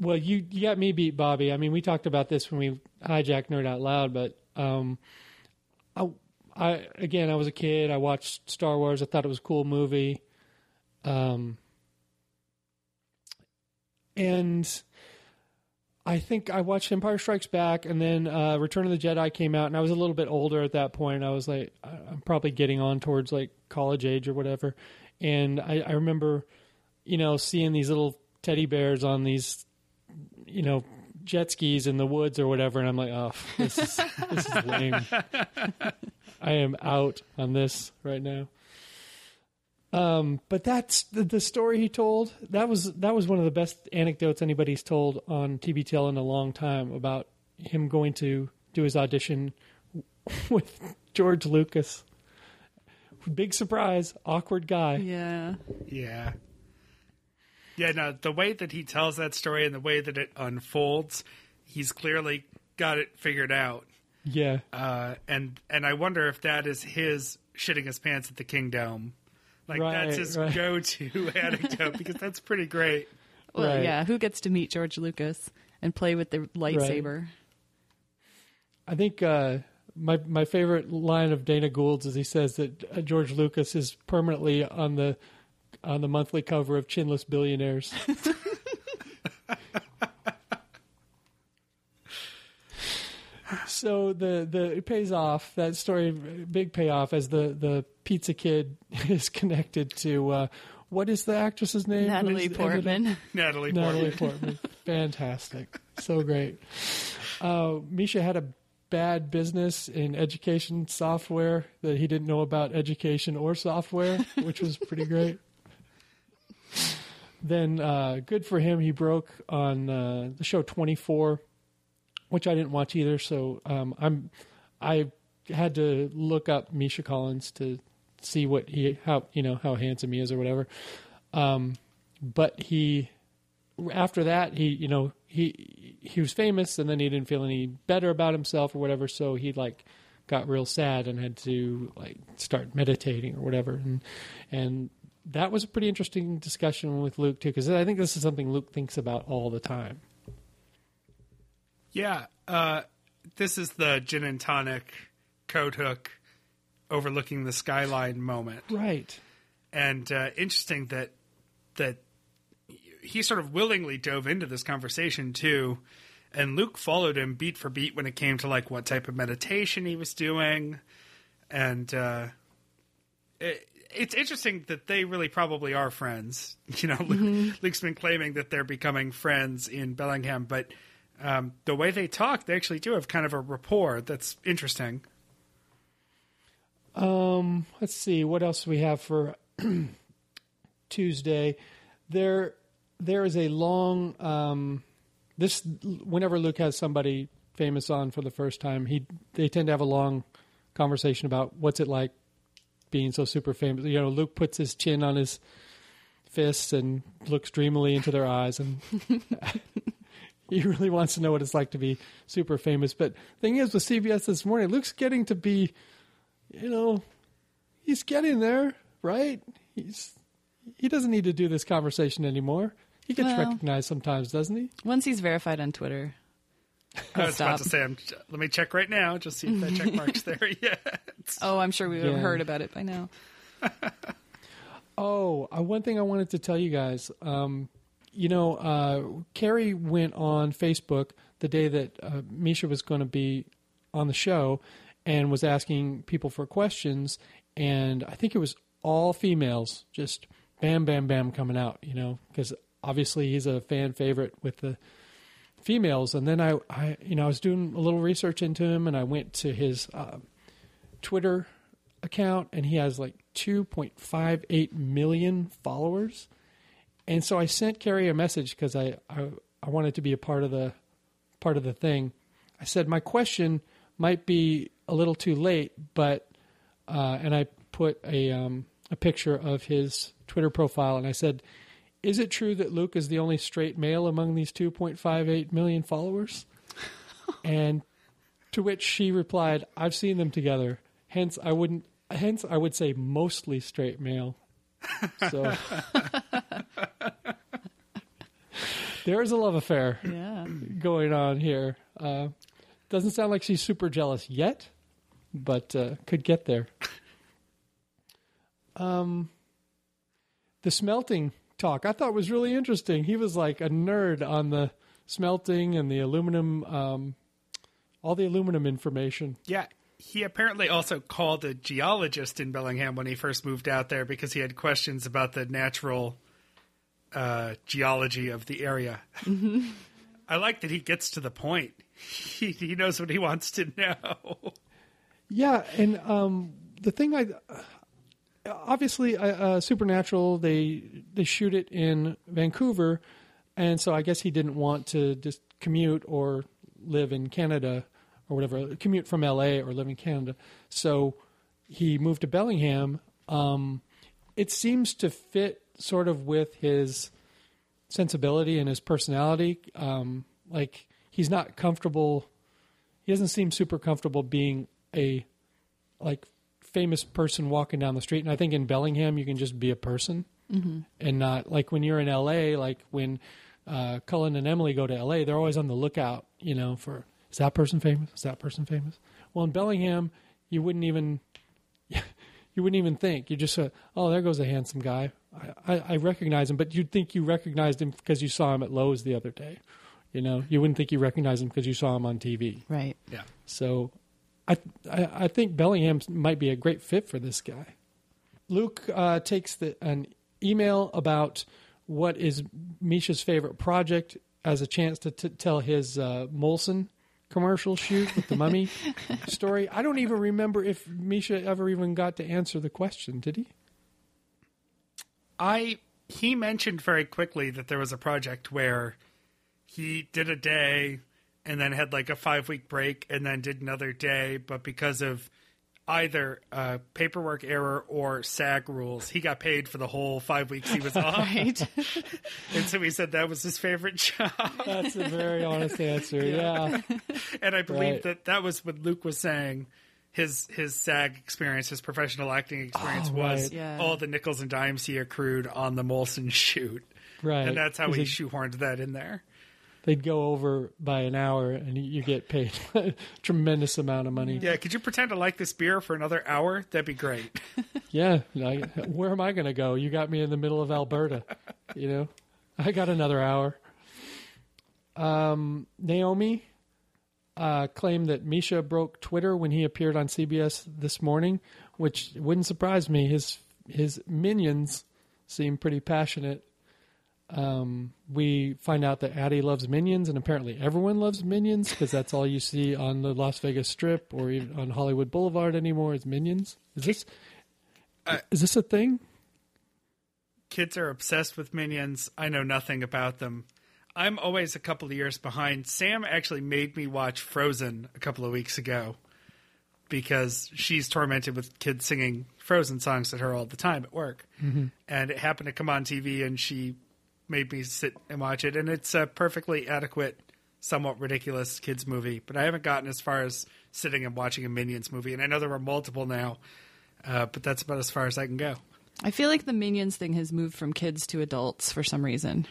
Well, you got me beat, Bobby. I mean, we talked about this when we hijacked Nerd Out Loud, but I was a kid. I watched Star Wars. I thought it was a cool movie. And I think I watched Empire Strikes Back, and then Return of the Jedi came out, and I was a little bit older at that point. I was like, I'm probably getting on towards like college age or whatever. And I remember, seeing these little teddy bears on these, jet skis in the woods or whatever. And I'm like, oh, this is lame. I am out on this right now. But that's the story he told. That was one of the best anecdotes anybody's told on TBTL in a long time, about him going to do his audition with George Lucas. Big surprise, awkward guy. Yeah. Yeah, no, the way that he tells that story and the way that it unfolds, he's clearly got it figured out. Yeah. And I wonder if that is his shitting his pants at the Kingdome. Like, that's his go-to anecdote, because that's pretty great. Well, yeah, who gets to meet George Lucas and play with the lightsaber? Right. I think my favorite line of Dana Gould's is he says that George Lucas is permanently on the monthly cover of Chinless Billionaires. So it pays off, that story, big payoff, as the pizza kid is connected to what is the actress's name? Natalie Portman. Natalie Portman. Fantastic. So great. Misha had a bad business in education software that he didn't know about education or software, which was pretty great. Then good for him, he broke on the show 24, which I didn't watch either, so I had to look up Misha Collins to see how handsome he is or whatever. But after that he was famous, and then he didn't feel any better about himself or whatever, so he got real sad and had to start meditating or whatever, and that was a pretty interesting discussion with Luke too, because I think this is something Luke thinks about all the time. Yeah, this is the gin and tonic code hook overlooking the skyline moment. Right. And interesting that he sort of willingly dove into this conversation too, and Luke followed him beat for beat when it came to what type of meditation he was doing. And it's interesting that they really probably are friends. You know, mm-hmm. Luke's been claiming that they're becoming friends in Bellingham, but the way they talk, they actually do have kind of a rapport that's interesting. Let's see what else we have for Tuesday. There is a long this. Whenever Luke has somebody famous on for the first time, they tend to have a long conversation about what's it like being so super famous. You know, Luke puts his chin on his fists and looks dreamily into their eyes and. He really wants to know what it's like to be super famous. But the thing is, with CBS this morning, Luke's getting to be, he's getting there, right? He doesn't need to do this conversation anymore. He gets recognized sometimes, doesn't he? Once he's verified on Twitter. I was about to say, let me check right now, just see if that check mark's there yet. Oh, I'm sure we would have heard about it by now. One thing I wanted to tell you guys, Carrie went on Facebook the day that Misha was going to be on the show and was asking people for questions. And I think it was all females, just bam, bam, bam coming out, because obviously he's a fan favorite with the females. And then I was doing a little research into him, and I went to his Twitter account, and he has 2.58 million followers. And so I sent Carrie a message because I wanted to be a part of the thing. I said, my question might be a little too late, but and I put a picture of his Twitter profile, and I said, is it true that Luke is the only straight male among these 2.58 million followers? And to which she replied, I've seen them together. Hence I would say mostly straight male. So there is a love affair going on here. Doesn't sound like she's super jealous yet, but could get there. The smelting talk I thought was really interesting. He was a nerd on the smelting and the aluminum, all the aluminum information. Yeah. He apparently also called a geologist in Bellingham when he first moved out there because he had questions about the natural geology of the area. Mm-hmm. I like that he gets to the point. He knows what he wants to know. Yeah, and the thing Supernatural, they shoot it in Vancouver, and so I guess he didn't want to just commute or live in Canada or whatever, commute from LA or live in Canada. So he moved to Bellingham. It seems to fit sort of with his sensibility and his personality. He's not comfortable. He doesn't seem super comfortable being a famous person walking down the street. And I think in Bellingham, you can just be a person and not like when you're in LA, like when Cullen and Emily go to LA, they're always on the lookout, you know, for is that person famous? Is that person famous? Well, in Bellingham, you wouldn't even think. You just said, oh, there goes a handsome guy. I recognize him, but you'd think you recognized him because you saw him at Lowe's the other day. You know, you wouldn't think you recognized him because you saw him on TV. Right. Yeah. So I think Bellingham might be a great fit for this guy. Luke takes an email about what is Misha's favorite project as a chance to tell his Molson commercial shoot with the mummy story. I don't even remember if Misha ever even got to answer the question, did he? He mentioned very quickly that there was a project where he did a day and then had like a 5-week break and then did another day. But because of either a paperwork error or SAG rules, he got paid for the whole 5 weeks he was off. Right. And so he said that was his favorite job. That's a very honest answer. Yeah. And I believe that was what Luke was saying. His SAG experience, his professional acting experience was all the nickels and dimes he accrued on the Molson shoot. Right. And that's how he shoehorned that in there. They'd go over by an hour, and you get paid a tremendous amount of money. Yeah, could you pretend to like this beer for another hour? That'd be great. Yeah, where am I going to go? You got me in the middle of Alberta, you know? I got another hour. Naomi claimed that Misha broke Twitter when he appeared on CBS this morning, which wouldn't surprise me. His minions seem pretty passionate. We find out that Addie loves Minions, and apparently everyone loves Minions because that's all you see on the Las Vegas Strip or even on Hollywood Boulevard anymore is Minions. Is this a thing? Kids are obsessed with Minions. I know nothing about them. I'm always a couple of years behind. Sam actually made me watch Frozen a couple of weeks ago because she's tormented with kids singing Frozen songs at her all the time at work. Mm-hmm. And it happened to come on TV, and she made me sit and watch it, and it's a perfectly adequate, somewhat ridiculous kids movie, but I haven't gotten as far as sitting and watching a Minions movie, and I know there were multiple now, but that's about as far as I can go. I feel like the Minions thing has moved from kids to adults for some reason.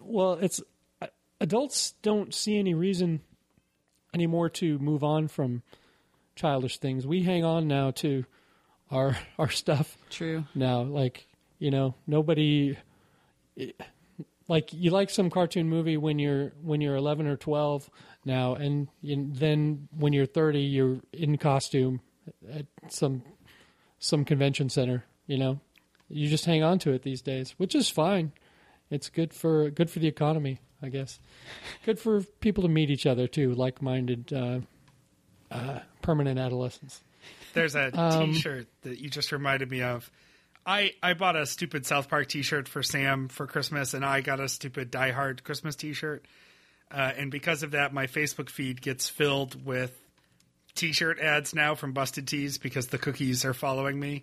Well, it's adults don't see any reason anymore to move on from childish things. We hang on now to our stuff. True. Now, like, you know, nobody... Like you like some cartoon movie when you're 11 or 12 now, and then when you're 30, you're in costume at some convention center. You know, you just hang on to it these days, which is fine. It's good for the economy, I guess. Good for people to meet each other too, like-minded permanent adolescents. There's a T-shirt that you just reminded me of. I bought a stupid South Park T-shirt for Sam for Christmas, and I got a stupid Die Hard Christmas T-shirt. And because of that, my Facebook feed gets filled with T-shirt ads now from Busted Tees because the cookies are following me.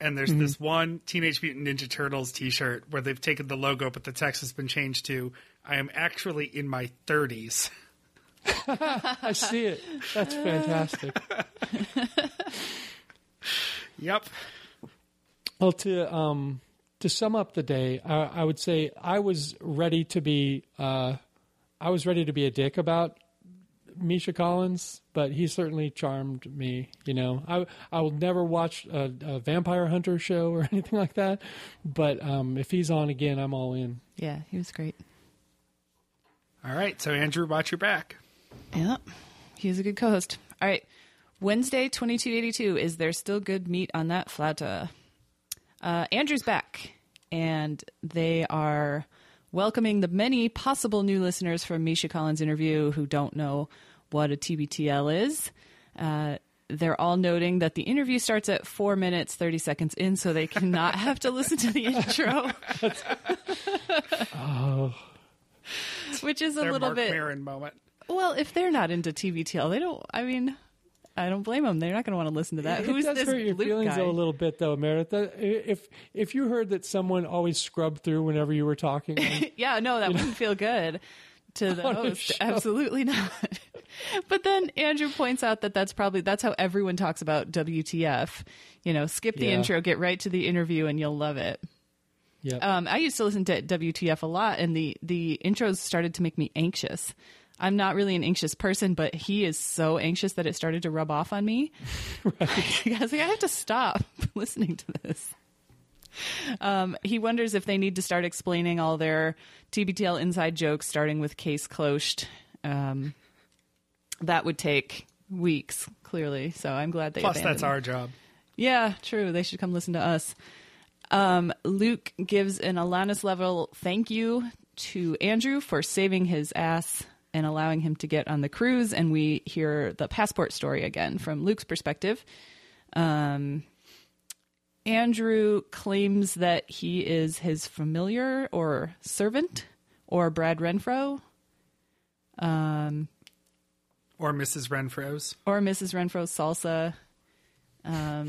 And there's this one Teenage Mutant Ninja Turtles T-shirt where they've taken the logo, but the text has been changed to, I am actually in my 30s. I see it. That's fantastic. Yep. Well, to sum up the day, I would say I was ready to be a dick about Misha Collins, but he certainly charmed me. You know, I will never watch a Vampire Hunter show or anything like that, but if he's on again, I'm all in. Yeah, he was great. All right, so Andrew, watch your back. Yep, he was a good co-host. All right, Wednesday 2282. Is there still good meat on that flauta? Andrew's back, and they are welcoming the many possible new listeners from Misha Collins' interview who don't know what a TBTL is. They're all noting that the interview starts at 4 minutes, 30 seconds in, so they cannot have to listen to the intro. Oh. Which is a little bit... Their Mark Maron moment. Well, if they're not into TBTL, they don't... I mean... I don't blame them. They're not going to want to listen to that. Who's this Luke guy? It does hurt your feelings a little bit, though, Meredith. If you heard that someone always scrubbed through whenever you were talking. Yeah, no, that wouldn't feel good to the host. Absolutely not. But then Andrew points out that that's how everyone talks about WTF. You know, skip the intro, get right to the interview, and you'll love it. Yeah. I used to listen to WTF a lot, and the intros started to make me anxious. I'm not really an anxious person, but he is so anxious that it started to rub off on me. Right. I was like, I have to stop listening to this. He wonders if they need to start explaining all their TBTL inside jokes, starting with case closed. That would take weeks, clearly. So I'm glad they abandoned that's our job. Yeah, true. They should come listen to us. Luke gives an Alanis level thank you to Andrew for saving his ass and allowing him to get on the cruise. And we hear the passport story again from Luke's perspective. Andrew claims that he is his familiar or servant or Brad Renfro. Or Mrs. Renfro's. Or Mrs. Renfro's salsa. Or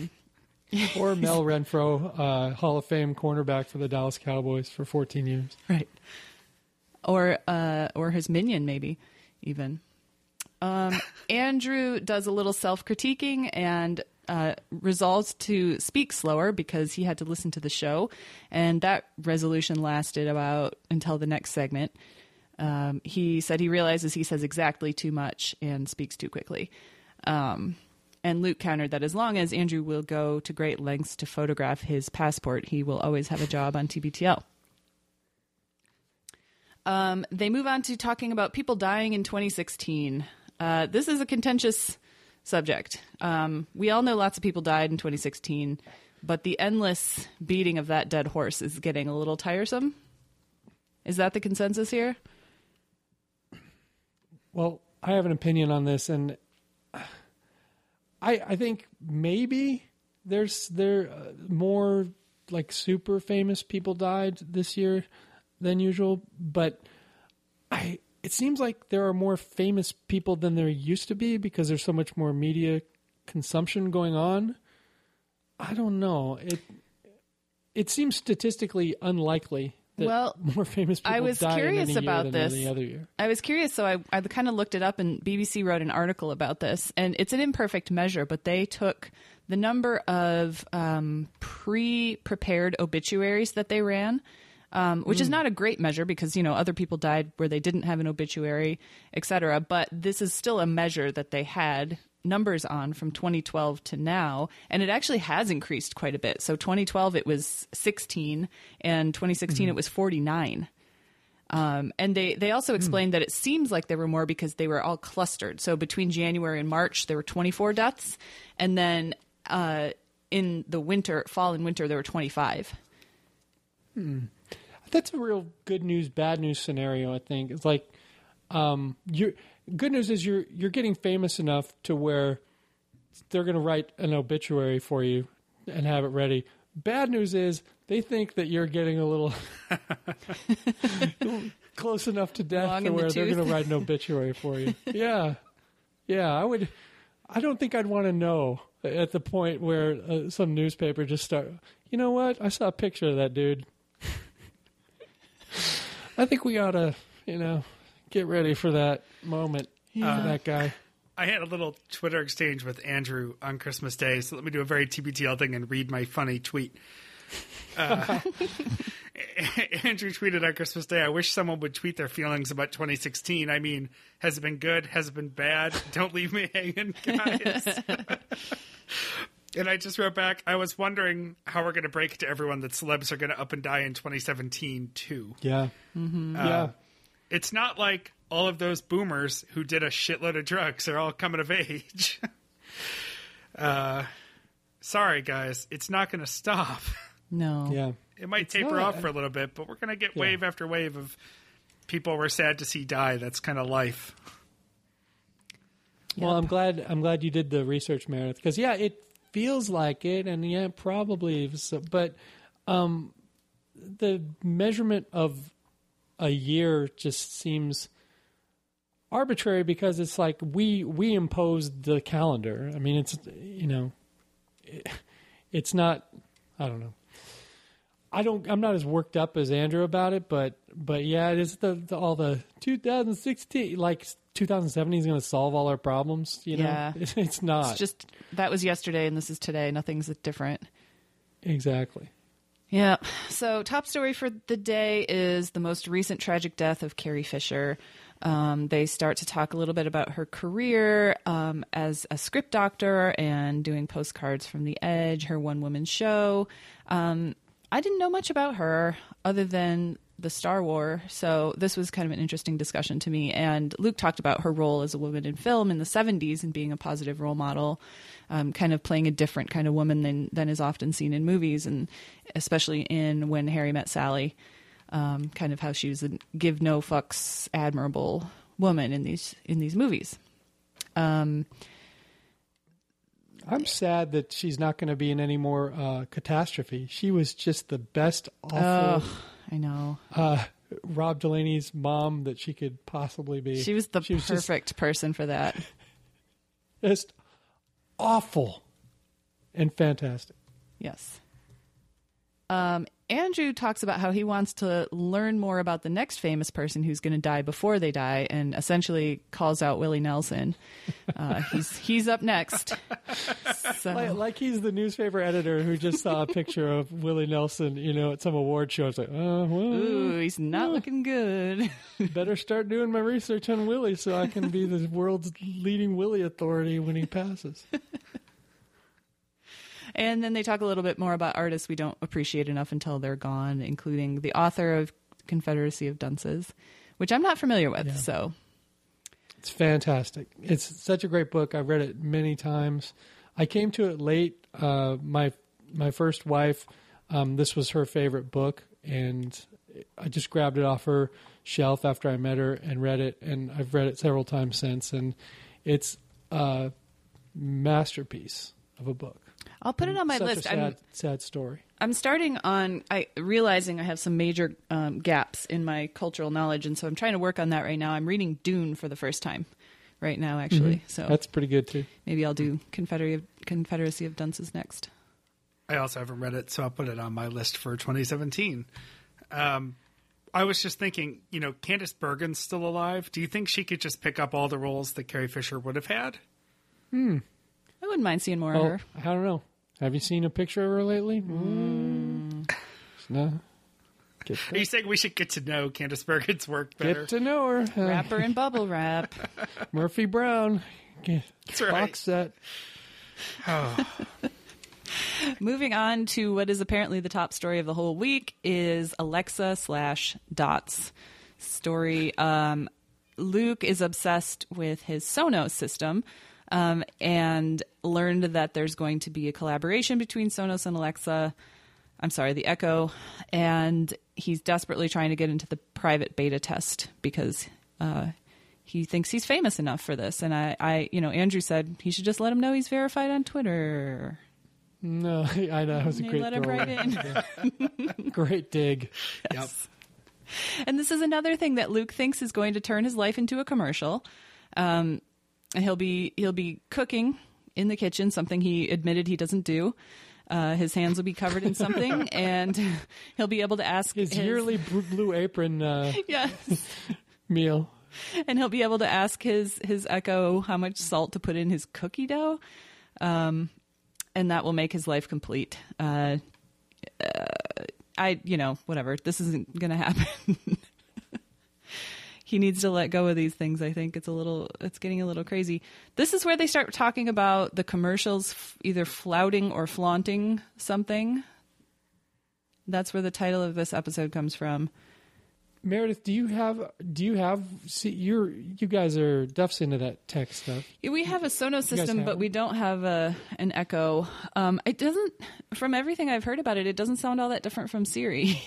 Mel Renfro, Hall of Fame cornerback for the Dallas Cowboys for 14 years. Right. Or his minion, maybe, even. Andrew does a little self-critiquing and resolves to speak slower because he had to listen to the show. And that resolution lasted until the next segment. He said he realizes he says exactly too much and speaks too quickly. And Luke countered that as long as Andrew will go to great lengths to photograph his passport, he will always have a job on TBTL. They move on to talking about people dying in 2016. This is a contentious subject. We all know lots of people died in 2016, but the endless beating of that dead horse is getting a little tiresome. Is that the consensus here? Well, I have an opinion on this, and I think maybe there more like super famous people died this year than usual, but it seems like there are more famous people than there used to be because there's so much more media consumption going on. I don't know. It seems statistically unlikely. Well, more famous people died curious about this. The other year. I was curious, so I kind of looked it up, and BBC wrote an article about this, and it's an imperfect measure, but they took the number of pre-prepared obituaries that they ran, which is not a great measure because, you know, other people died where they didn't have an obituary, etc. But this is still a measure that they had numbers on from 2012 to now, and it actually has increased quite a bit. So 2012 it was 16, and 2016 it was 49. And they also explained that it seems like there were more because they were all clustered. So between January and March there were 24 deaths, and then in the winter, fall and winter, there were 25. That's a real good news, bad news scenario. I think it's like good news is you're getting famous enough to where they're going to write an obituary for you and have it ready. Bad news is they think that you're getting a little close enough to death to where they're going to write an obituary for you. Yeah. Yeah, I don't think I'd want to know at the point where some newspaper just start, you know what? I saw a picture of that dude. I think we ought to, you know, get ready for that moment, that guy. I had a little Twitter exchange with Andrew on Christmas Day, so let me do a very TBTL thing and read my funny tweet. Andrew tweeted on Christmas Day, I wish someone would tweet their feelings about 2016. I mean, has it been good? Has it been bad? Don't leave me hanging, guys. And I just wrote back, I was wondering how we're going to break to everyone that celebs are going to up and die in 2017, too. Yeah. Mm-hmm. Yeah. It's not like all of those boomers who did a shitload of drugs are all coming of age. Sorry, guys. It's not going to stop. No. Yeah. It might taper off for a little bit, but we're going to get wave after wave of people we're sad to see die. That's kind of life. Well, I'm glad you did the research, Meredith, because, yeah, it feels like it, and, yeah, probably. But the measurement of a year just seems arbitrary because it's like we imposed the calendar. I mean, it's, you know, it's not, I don't know. I'm not as worked up as Andrew about it, but yeah, it is all the 2016, like 2017 is going to solve all our problems. You know, yeah. It's not. It's just that was yesterday and this is today. Nothing's different. Exactly. Yeah. So top story for the day is the most recent tragic death of Carrie Fisher. They start to talk a little bit about her career as a script doctor and doing postcards from the edge, her one-woman show. I didn't know much about her other than the Star Wars, so this was kind of an interesting discussion to me. And Luke talked about her role as a woman in film in the 70s and being a positive role model, kind of playing a different kind of woman than is often seen in movies, and especially in When Harry Met Sally. Kind of how she was a give no fucks admirable woman in these movies. I'm sad that she's not going to be in any more catastrophe. She was just the best awful. Oh, I know. Rob Delaney's mom that she could possibly be. She was the perfect person for that. Just awful and fantastic. Yes. Andrew talks about how he wants to learn more about the next famous person who's going to die before they die, and essentially calls out Willie Nelson. He's up next. So. Like he's the newspaper editor who just saw a picture of Willie Nelson, you know, at some award show. It's like, ooh, he's not looking good. Better start doing my research on Willie so I can be the world's leading Willie authority when he passes. And then they talk a little bit more about artists we don't appreciate enough until they're gone, including the author of Confederacy of Dunces, which I'm not familiar with. Yeah. So it's fantastic. It's such a great book. I've read it many times. I came to it late. My first wife, this was her favorite book, and I just grabbed it off her shelf after I met her and read it. And I've read it several times since, and it's a masterpiece of a book. I'll put it on my list. Sad story. I'm starting on realizing I have some major gaps in my cultural knowledge, and so I'm trying to work on that right now. I'm reading Dune for the first time right now, actually. Mm-hmm. So that's pretty good too. Maybe I'll do Confederacy of Dunces next. I also haven't read it, so I'll put it on my list for 2017. I was just thinking, you know, Candace Bergen's still alive. Do you think she could just pick up all the roles that Carrie Fisher would have had? Hmm. I wouldn't mind seeing more of her. I don't know. Have you seen a picture of her lately? Mm. No. Are you saying we should get to know Candace Bergen's work better? Get to know her. Wrap her in bubble wrap. Murphy Brown. That's right. Box set. Oh. Moving on to what is apparently the top story of the whole week is Alexa /Dot's story. Luke is obsessed with his Sonos system. And learned that there's going to be a collaboration between Sonos and Alexa. I'm sorry, the Echo. And he's desperately trying to get into the private beta test because he thinks he's famous enough for this. And Andrew said he should just let him know he's verified on Twitter. No, I know. It was a great let him right in. Great dig. Yes. Yep. And this is another thing that Luke thinks is going to turn his life into a commercial. And he'll be cooking in the kitchen, something he admitted he doesn't do. His hands will be covered in something, and he'll be able to ask his yearly Blue Apron meal. And he'll be able to ask his Echo how much salt to put in his cookie dough, and that will make his life complete. Whatever. This isn't going to happen. He needs to let go of these things. I think it's getting a little crazy. This is where they start talking about the commercials either flouting or flaunting something. That's where the title of this episode comes from. Meredith, you guys are deafs into that tech stuff. We have a Sonos system, but we don't have an Echo. It doesn't, from everything I've heard about it, it doesn't sound all that different from Siri.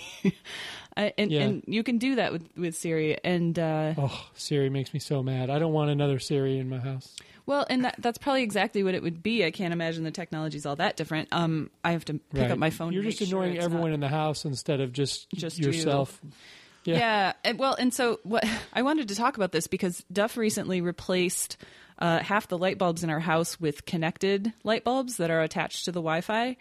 And you can do that with Siri. And Siri makes me so mad. I don't want another Siri in my house. Well, and that's probably exactly what it would be. I can't imagine the technology's all that different. I have to pick up my phone. You're just annoying everyone in the house instead of just yourself. Yeah. I wanted to talk about this because Duff recently replaced half the light bulbs in our house with connected light bulbs that are attached to the Wi-Fi.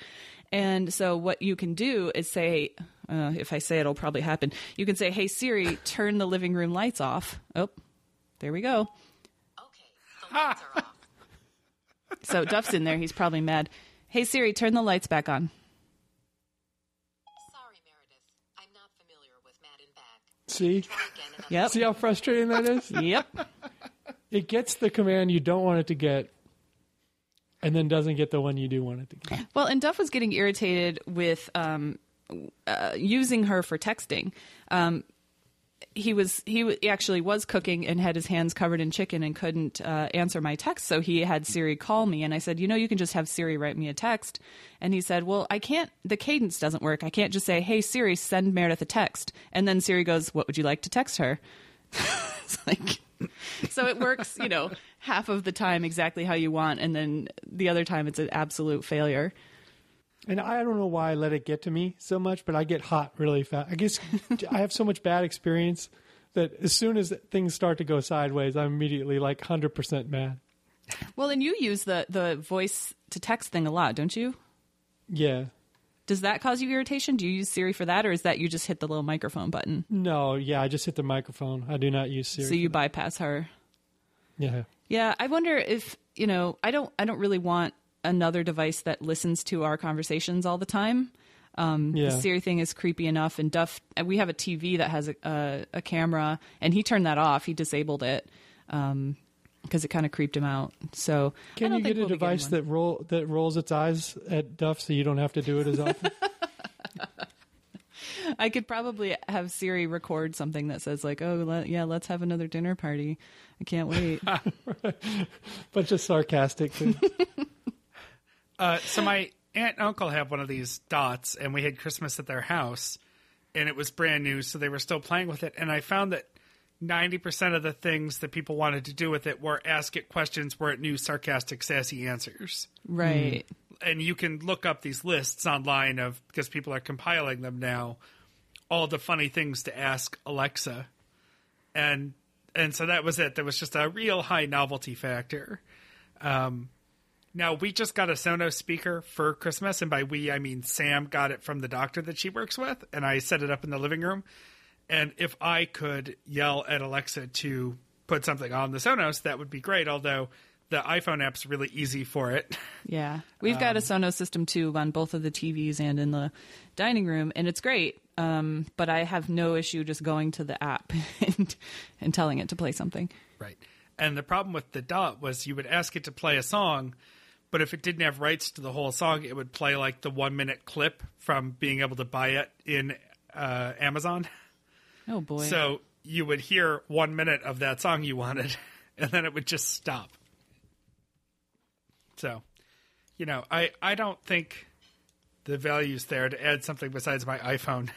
And so what you can do is say, If I say it, it'll probably happen. You can say, hey, Siri, turn the living room lights off. Oh, there we go. Okay, the lights are off. So Duff's in there. He's probably mad. Hey, Siri, turn the lights back on. Sorry, Meredith. I'm not familiar with Mad and Back. See? Yep. See how frustrating that is? Yep. It gets the command you don't want it to get. And then doesn't get the one you do want it to get. Well, and Duff was getting irritated with using her for texting. He actually was cooking and had his hands covered in chicken and couldn't answer my text. So he had Siri call me. And I said, you can just have Siri write me a text. And he said, well, I can't. The cadence doesn't work. I can't just say, hey, Siri, send Meredith a text. And then Siri goes, what would you like to text her? It's like... So it works, half of the time exactly how you want, and then the other time it's an absolute failure. And I don't know why I let it get to me so much, but I get hot really fast. I guess I have so much bad experience that as soon as things start to go sideways, I'm immediately like 100% mad. Well, and you use the voice to text thing a lot, don't you? Yeah. Does that cause you irritation? Do you use Siri for that, or is that you just hit the little microphone button? No, yeah, I just hit the microphone. I do not use Siri. So you bypass her. Yeah. Yeah, I wonder if, I don't really want another device that listens to our conversations all the time. The Siri thing is creepy enough, and Duff, we have a TV that has a camera, and he turned that off. He disabled it. Because it kind of creeped him out. So can you get a device that rolls its eyes at Duff so you don't have to do it as often? I could probably have Siri record something that says like, oh, let's have another dinner party. I can't wait. But just sarcastic. So my aunt and uncle have one of these dots, and we had Christmas at their house, and it was brand new, so they were still playing with it. And I found that 90% of the things that people wanted to do with it were ask it questions, were it new, sarcastic, sassy answers. Right. And you can look up these lists online because people are compiling them now, all the funny things to ask Alexa. And so that was it. There was just a real high novelty factor. Now, we just got a Sonos speaker for Christmas, and by we, I mean Sam got it from the doctor that she works with, and I set it up in the living room. And if I could yell at Alexa to put something on the Sonos, that would be great, although the iPhone app's really easy for it. Yeah. We've got a Sonos system, too, on both of the TVs and in the dining room, and it's great. But I have no issue just going to the app and telling it to play something. Right. And the problem with the dot was you would ask it to play a song, but if it didn't have rights to the whole song, it would play like the 1-minute clip from being able to buy it in Amazon. Oh, boy. So you would hear 1 minute of that song you wanted, and then it would just stop. So, I don't think the value's there to add something besides my iPhone.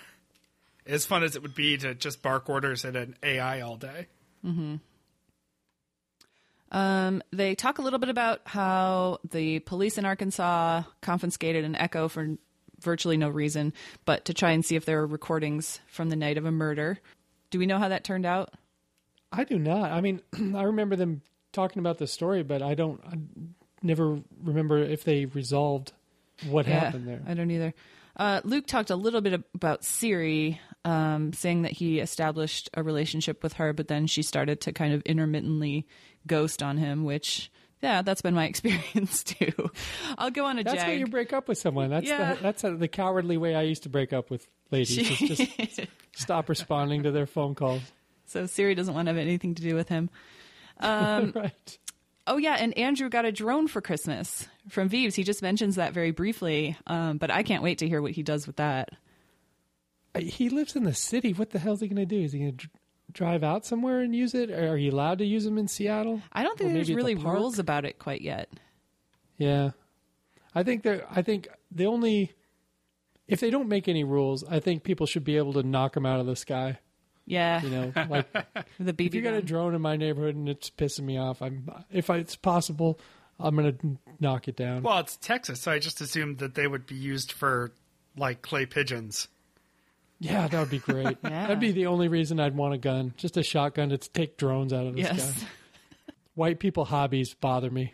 As fun as it would be to just bark orders at an AI all day. Mm-hmm. They talk a little bit about how the police in Arkansas confiscated an Echo for virtually no reason, but to try and see if there were recordings from the night of a murder. Do we know how that turned out? I do not. I mean, I remember them talking about the story, but I never remember if they resolved what happened there. I don't either. Luke talked a little bit about Siri, saying that he established a relationship with her, but then she started to kind of intermittently ghost on him, which... yeah, that's been my experience, too. I'll go on a jag. That's how you break up with someone. That's the cowardly way I used to break up with ladies. Just stop responding to their phone calls. So Siri doesn't want to have anything to do with him. Right. Oh, yeah, and Andrew got a drone for Christmas from Veeves. He just mentions that very briefly, but I can't wait to hear what he does with that. He lives in the city. What the hell is he going to do? Is he going to... drive out somewhere and use it? Or are you allowed to use them in Seattle? I don't think there's really rules about it quite yet. Yeah. I think the only... if they don't make any rules, I think people should be able to knock them out of the sky. Yeah. Like... the BB if you got a drone in my neighborhood and it's pissing me off, it's possible, I'm going to knock it down. Well, it's Texas, so I just assumed that they would be used for, like, clay pigeons. Yeah, that would be great. Yeah. That'd be the only reason I'd want a gun, just a shotgun to take drones out of the sky. White people hobbies bother me.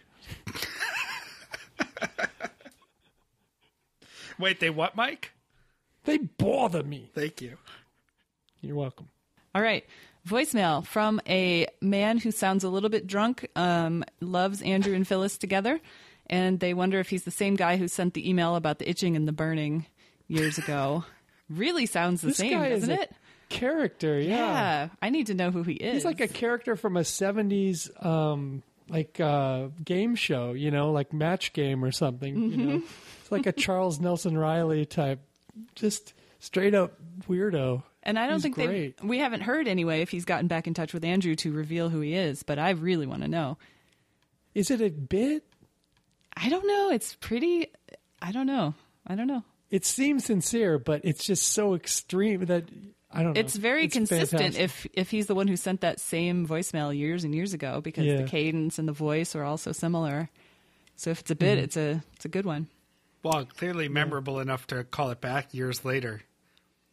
Wait, they what, Mike? They bother me. Thank you. You're welcome. All right. Voicemail from a man who sounds a little bit drunk, loves Andrew and Phyllis together, and they wonder if he's the same guy who sent the email about the itching and the burning years ago. Really sounds the same, doesn't it? Character, yeah. I need to know who he is. He's like a character from a 70s game show, you know, like Match Game or something. Mm-hmm. You know, it's like a Charles Nelson Riley type, just straight up weirdo. And I don't think we haven't heard anyway if he's gotten back in touch with Andrew to reveal who he is, but I really want to know. Is it a bit? I don't know. It's pretty, I don't know. It seems sincere, but it's just so extreme that I don't know. It's very consistent if he's the one who sent that same voicemail years and years ago, because the cadence and the voice are also similar. So if it's a bit, it's a good one. Well, clearly memorable enough to call it back years later.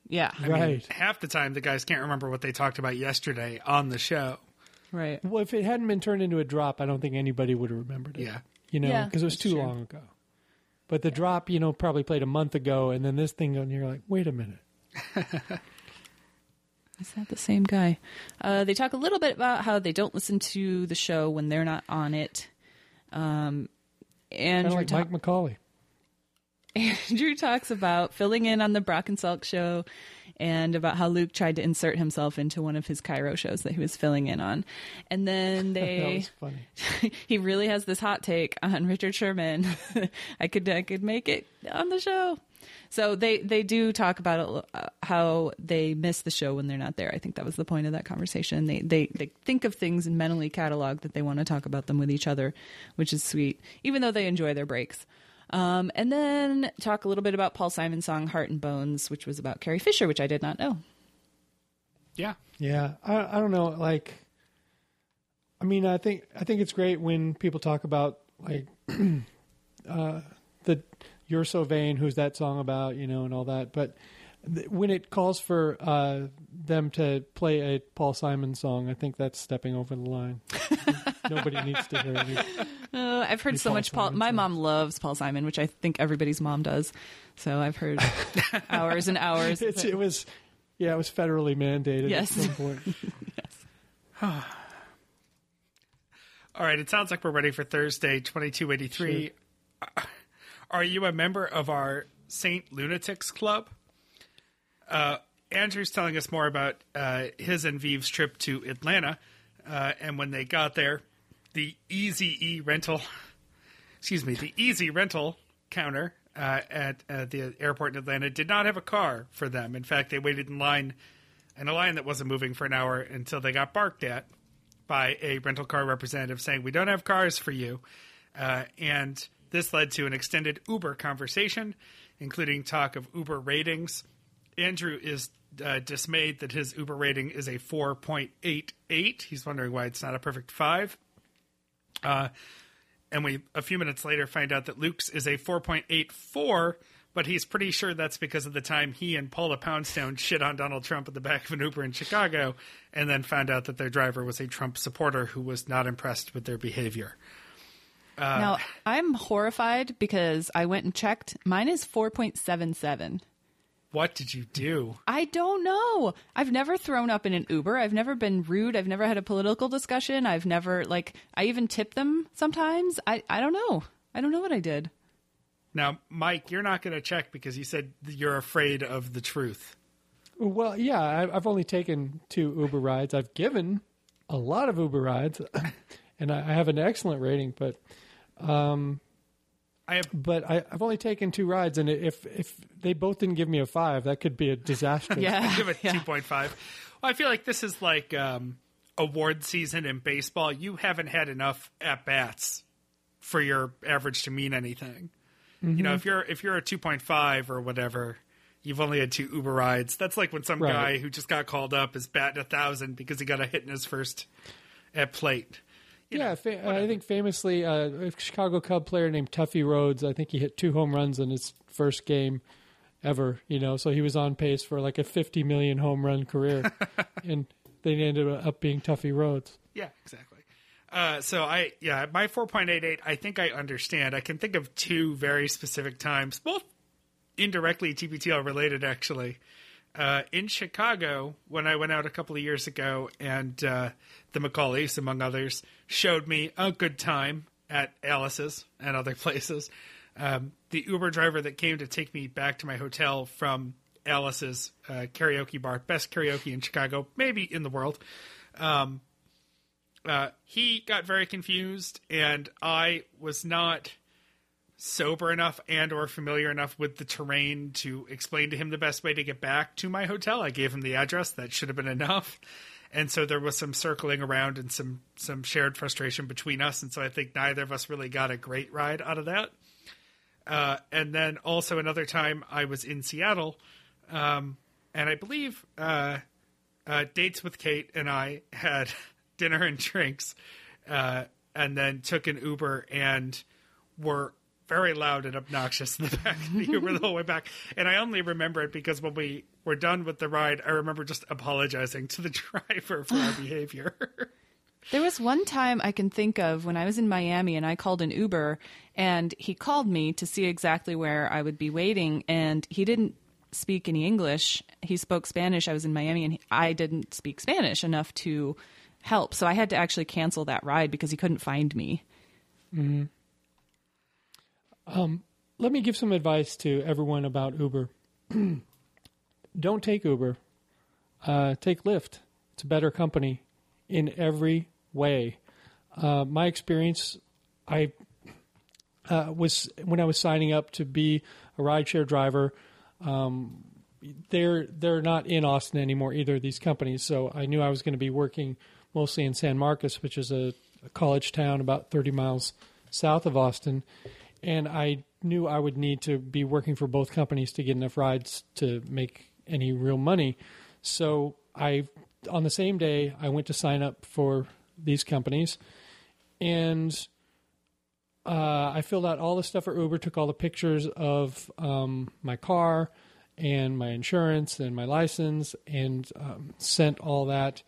Yeah. I mean, half the time the guys can't remember what they talked about yesterday on the show. Right. Well, if it hadn't been turned into a drop, I don't think anybody would have remembered it. Yeah. You know, because it was too long ago. But the drop, you know, probably played a month ago, and then this thing, and you're like, wait a minute. Is that the same guy? They talk a little bit about how they don't listen to the show when they're not on it. Kind of like Mike McCauley. Andrew talks about filling in on the Brock and Salk show and about how Luke tried to insert himself into one of his Cairo shows that he was filling in on. And then that was funny. He really has this hot take on Richard Sherman. I could make it on the show. So they do talk about how they miss the show when they're not there. I think that was the point of that conversation. They think of things and mentally catalog that they want to talk about them with each other, which is sweet, even though they enjoy their breaks. And then talk a little bit about Paul Simon's song Heart and Bones, which was about Carrie Fisher, which I did not know. Yeah. Yeah. I don't know. Like, I mean, I think it's great when people talk about like, the You're So Vain, who's that song about, you know, and all that. But when it calls for, them to play a Paul Simon song, I think that's stepping over the line. Nobody needs to hear anything. I've heard so much Paul. My mom loves Paul Simon, which I think everybody's mom does. So I've heard hours and hours. It was federally mandated at some point. Yes. All right. It sounds like we're ready for Thursday, 2283. Sure. Are you a member of our Saint Lunatics Club? Andrew's telling us more about his and Viv's trip to Atlanta. And when they got there, the Easy Rental counter at the airport in Atlanta did not have a car for them. In fact, they waited in a line that wasn't moving for an hour until they got barked at by a rental car representative saying, "We don't have cars for you." And this led to an extended Uber conversation, including talk of Uber ratings. Andrew is dismayed that his Uber rating is a 4.88. He's wondering why it's not a perfect 5. And we, a few minutes later, find out that Luke's is a 4.84, but he's pretty sure that's because of the time he and Paula Poundstone shit on Donald Trump at the back of an Uber in Chicago, and then found out that their driver was a Trump supporter who was not impressed with their behavior. Now, I'm horrified because I went and checked. Mine is 4.77. What did you do? I don't know. I've never thrown up in an Uber. I've never been rude. I've never had a political discussion. I've never, like, I even tip them sometimes. I don't know. I don't know what I did. Now, Mike, you're not going to check because you said you're afraid of the truth. Well, yeah, I've only taken 2 Uber rides. I've given a lot of Uber rides, and I have an excellent rating, but... I've only taken 2 rides, and if they both didn't give me a 5, that could be a disaster. Yeah, give it 2.5. Well, I feel like this is like award season in baseball. You haven't had enough at bats for your average to mean anything. Mm-hmm. You know, if you're a 2.5 or whatever, you've only had 2 Uber rides. That's like when some guy who just got called up is batting 1,000 because he got a hit in his first at plate. I think famously a Chicago Cub player named Tuffy Rhodes, I think he hit 2 home runs in his first game ever, you know, so he was on pace for like a 50 million home run career, and they ended up being Tuffy Rhodes. Yeah, exactly. So my 4.88, I think I understand. I can think of 2 very specific times, both indirectly TPTL related, actually. In Chicago, when I went out a couple of years ago, and the McCauley's, among others, showed me a good time at Alice's and other places. The Uber driver that came to take me back to my hotel from Alice's karaoke bar, best karaoke in Chicago, maybe in the world, he got very confused, and I was not sober enough and or familiar enough with the terrain to explain to him the best way to get back to my hotel. I gave him the address. That should have been enough. And so there was some circling around and some shared frustration between us. And so I think neither of us really got a great ride out of that. And then also another time I was in Seattle, and I believe Dates with Kate and I had dinner and drinks, and then took an Uber and were very loud and obnoxious in the back of the Uber the whole way back. And I only remember it because when we were done with the ride, I remember just apologizing to the driver for our behavior. There was one time I can think of when I was in Miami and I called an Uber, and he called me to see exactly where I would be waiting, and he didn't speak any English. He spoke Spanish. I was in Miami and I didn't speak Spanish enough to help. So I had to actually cancel that ride because he couldn't find me. Mm-hmm. Let me give some advice to everyone about Uber. Don't take Uber. Take Lyft. It's a better company in every way. My experience, I was when I was signing up to be a rideshare driver. They're not in Austin anymore either, these companies. So I knew I was going to be working mostly in San Marcos, which is a college town about 30 miles south of Austin. And I knew I would need to be working for both companies to get enough rides to make any real money. So on the same day, I went to sign up for these companies. And I filled out all the stuff for Uber, took all the pictures of my car and my insurance and my license, and sent all that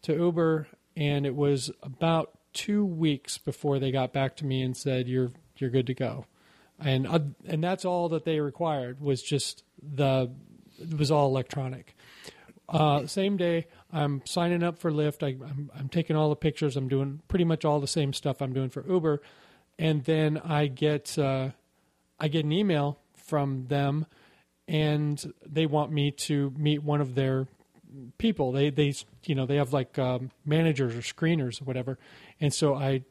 to Uber. And it was about 2 weeks before they got back to me and said, you're good to go. And that's all that they required was just it was all electronic. Same day, I'm signing up for Lyft. I'm taking all the pictures. I'm doing pretty much all the same stuff I'm doing for Uber. And then I get an email from them, and they want me to meet one of their people. They have like managers or screeners or whatever. And so I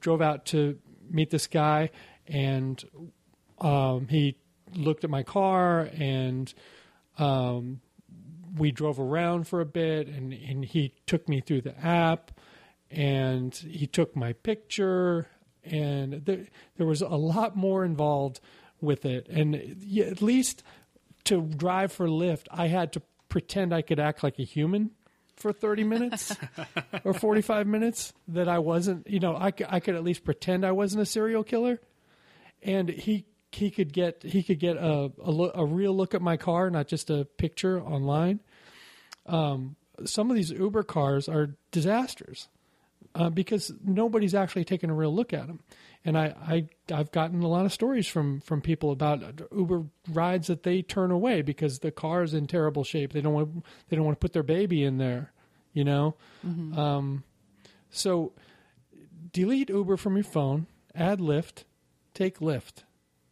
drove out to meet this guy, and he looked at my car, and we drove around for a bit, and he took me through the app, and he took my picture, and there was a lot more involved with it. And at least to drive for Lyft, I had to pretend I could act like a human for 30 minutes or 45 minutes, that I wasn't, I could at least pretend I wasn't a serial killer. And he could get a real look at my car, not just a picture online. Some of these Uber cars are disasters because nobody's actually taking a real look at them. And I've gotten a lot of stories from people about Uber rides that they turn away because the car is in terrible shape. They don't want to put their baby in there, you know. Mm-hmm. So delete Uber from your phone. Add Lyft. Take Lyft.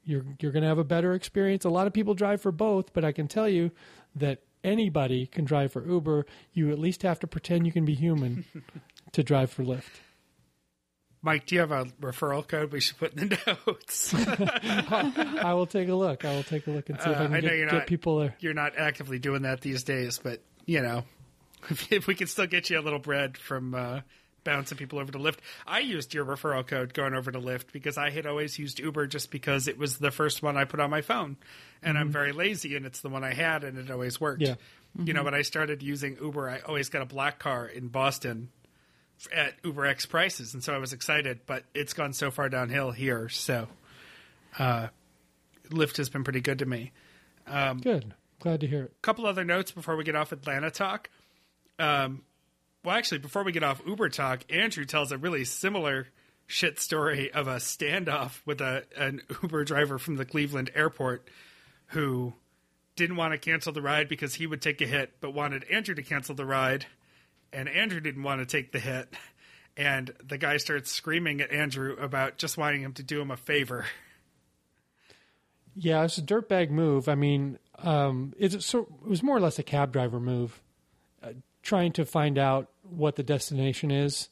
You're going to have a better experience. A lot of people drive for both, but I can tell you that anybody can drive for Uber. You at least have to pretend you can be human to drive for Lyft. Mike, do you have a referral code we should put in the notes? I will take a look. I will take a look and see if I can get people there. You're not actively doing that these days, but, if we can still get you a little bread from bouncing people over to Lyft. I used your referral code going over to Lyft because I had always used Uber just because it was the first one I put on my phone. And I'm very lazy, and it's the one I had, and it always worked. Yeah. Mm-hmm. When I started using Uber, I always got a black car in Boston at UberX prices, and so I was excited, but it's gone so far downhill here, so Lyft has been pretty good to me. Good. Glad to hear it. Couple other notes before we get off Atlanta talk. Well, actually, before we get off Uber talk, Andrew tells a really similar shit story of a standoff with an Uber driver from the Cleveland airport who didn't want to cancel the ride because he would take a hit, but wanted Andrew to cancel the ride, and Andrew didn't want to take the hit. And the guy starts screaming at Andrew about just wanting him to do him a favor. Yeah, it's a dirtbag move. I mean, it was more or less a cab driver move, trying to find out what the destination is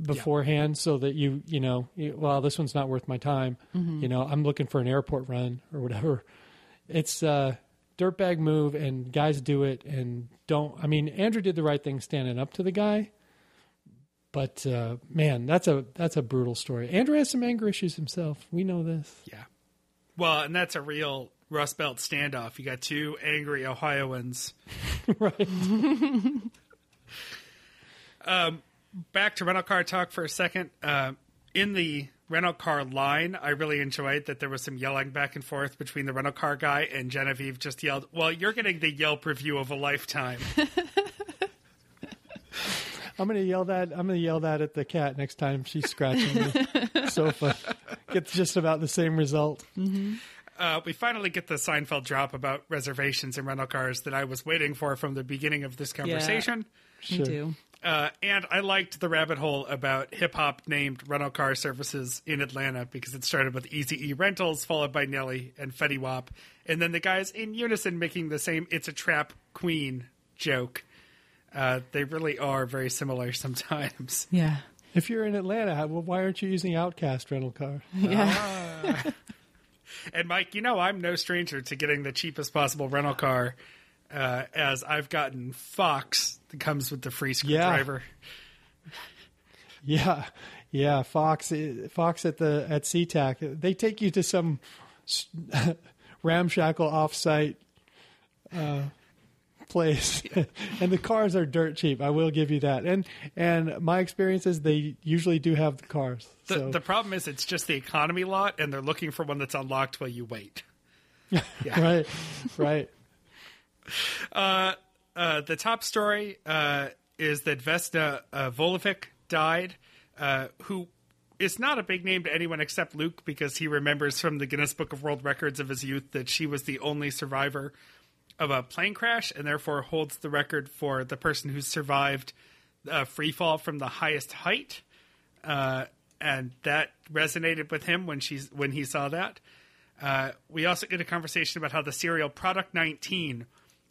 beforehand, so that you, this one's not worth my time. Mm-hmm. You know, I'm looking for an airport run or whatever. It's a dirtbag move, and guys do it and don't. I mean, Andrew did the right thing standing up to the guy. But, man, that's a brutal story. Andrew has some anger issues himself. We know this. Yeah. Well, and that's a real Rust Belt standoff. You got two angry Ohioans. Right. Back to rental car talk for a second. In the rental car line, I really enjoyed that there was some yelling back and forth between the rental car guy and Genevieve just yelled, well, you're getting the Yelp review of a lifetime. I'm gonna yell that at the cat next time she's scratching the sofa. Gets just about the same result. Mm-hmm. We finally get the Seinfeld drop about reservations in rental cars that I was waiting for from the beginning of this conversation. Yeah, sure. Me too. And I liked the rabbit hole about hip hop named rental car services in Atlanta, because it started with Eazy-E Rentals, followed by Nelly and Fetty Wap, and then the guys in unison making the same "It's a Trap Queen" joke. They really are very similar sometimes. Yeah. If you're in Atlanta, why aren't you using Outcast rental car? Yeah. And Mike, you know, I'm no stranger to getting the cheapest possible rental car, as I've gotten Fox that comes with the free screwdriver. Yeah. Yeah. Fox at SeaTac, they take you to some ramshackle offsite, place. And the cars are dirt cheap. I will give you that. And my experience is they usually do have the cars. The problem is it's just the economy lot, and they're looking for one that's unlocked while you wait. Yeah. Right. The top story is that Vesna Volovic died, who is not a big name to anyone except Luke, because he remembers from the Guinness Book of World Records of his youth that she was the only survivor of a plane crash, and therefore holds the record for the person who survived a free fall from the highest height. And that resonated with him when he saw that. We also get a conversation about how the cereal Product 19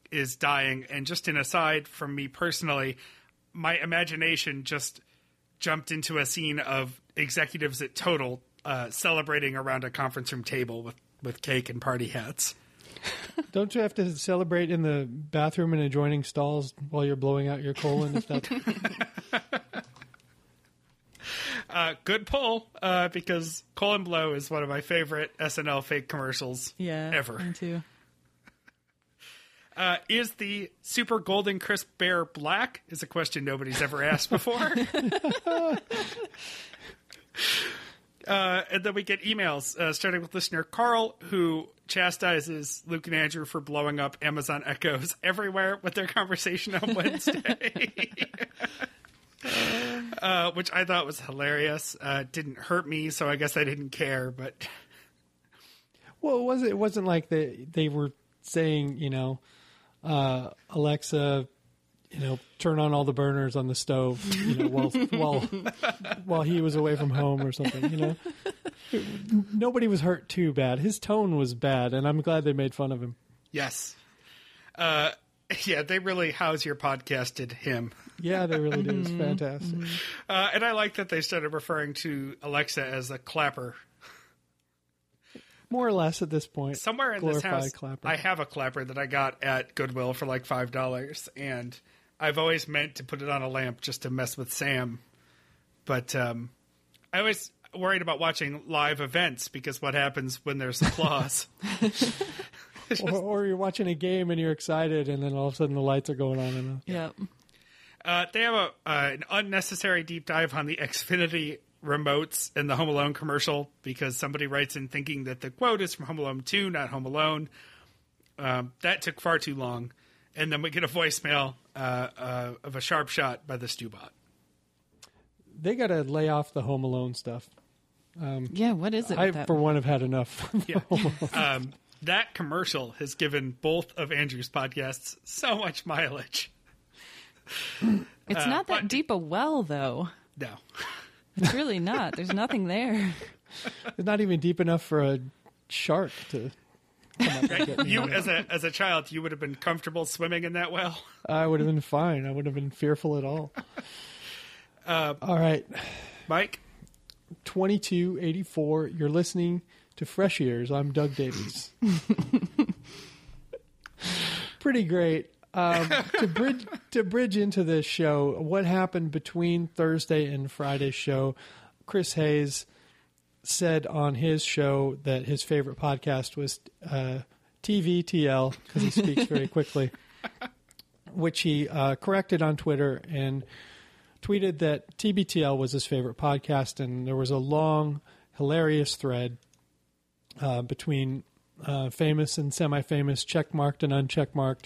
is dying. And just an aside from me personally, my imagination just jumped into a scene of executives at Total celebrating around a conference room table with cake and party hats. Don't you have to celebrate in the bathroom and adjoining stalls while you're blowing out your colon and stuff? Good pull, because colon blow is one of my favorite SNL fake commercials ever. Me too. Is the Super Golden Crisp Bear black? Is a question nobody's ever asked before. And then we get emails, starting with listener Carl, who chastises Luke and Andrew for blowing up Amazon Echoes everywhere with their conversation on Wednesday, which I thought was hilarious. Didn't hurt me, so I guess I didn't care. But it wasn't like they were saying, Alexa, turn on all the burners on the stove, while he was away from home or something, Nobody was hurt too bad. His tone was bad, and I'm glad they made fun of him. Yes. They really house your podcasted him. Yeah, they really did. It's fantastic. And I like that they started referring to Alexa as a clapper. More or less at this point. Somewhere in this house, clapper. I have a clapper that I got at Goodwill for like $5, and I've always meant to put it on a lamp just to mess with Sam. But I always worried about watching live events, because what happens when there's applause? or you're watching a game and you're excited, and then all of a sudden the lights are going on and off. Yep. They have an unnecessary deep dive on the Xfinity remotes in the Home Alone commercial, because somebody writes in thinking that the quote is from Home Alone 2, not Home Alone. That took far too long. And then we get a voicemail of a sharp shot by the Stewbot. They got to lay off the Home Alone stuff. What is it? I, for one, have had enough. Yeah. That commercial has given both of Andrew's podcasts so much mileage. It's not that deep a well, though. No. It's really not. There's nothing there. It's not even deep enough for a shark to come up and get me. You, as a child, you would have been comfortable swimming in that well? I would have been fine. I would have been fearful at all. All right. Mike? 2284, you're listening to Fresh Ears. I'm Doug Davies. Pretty great. To bridge into this show, what happened between Thursday and Friday's show, Chris Hayes said on his show that his favorite podcast was TVTL, because he speaks very quickly, which he corrected on Twitter and tweeted that TBTL was his favorite podcast, and there was a long, hilarious thread between famous and semi-famous, checkmarked and uncheckmarked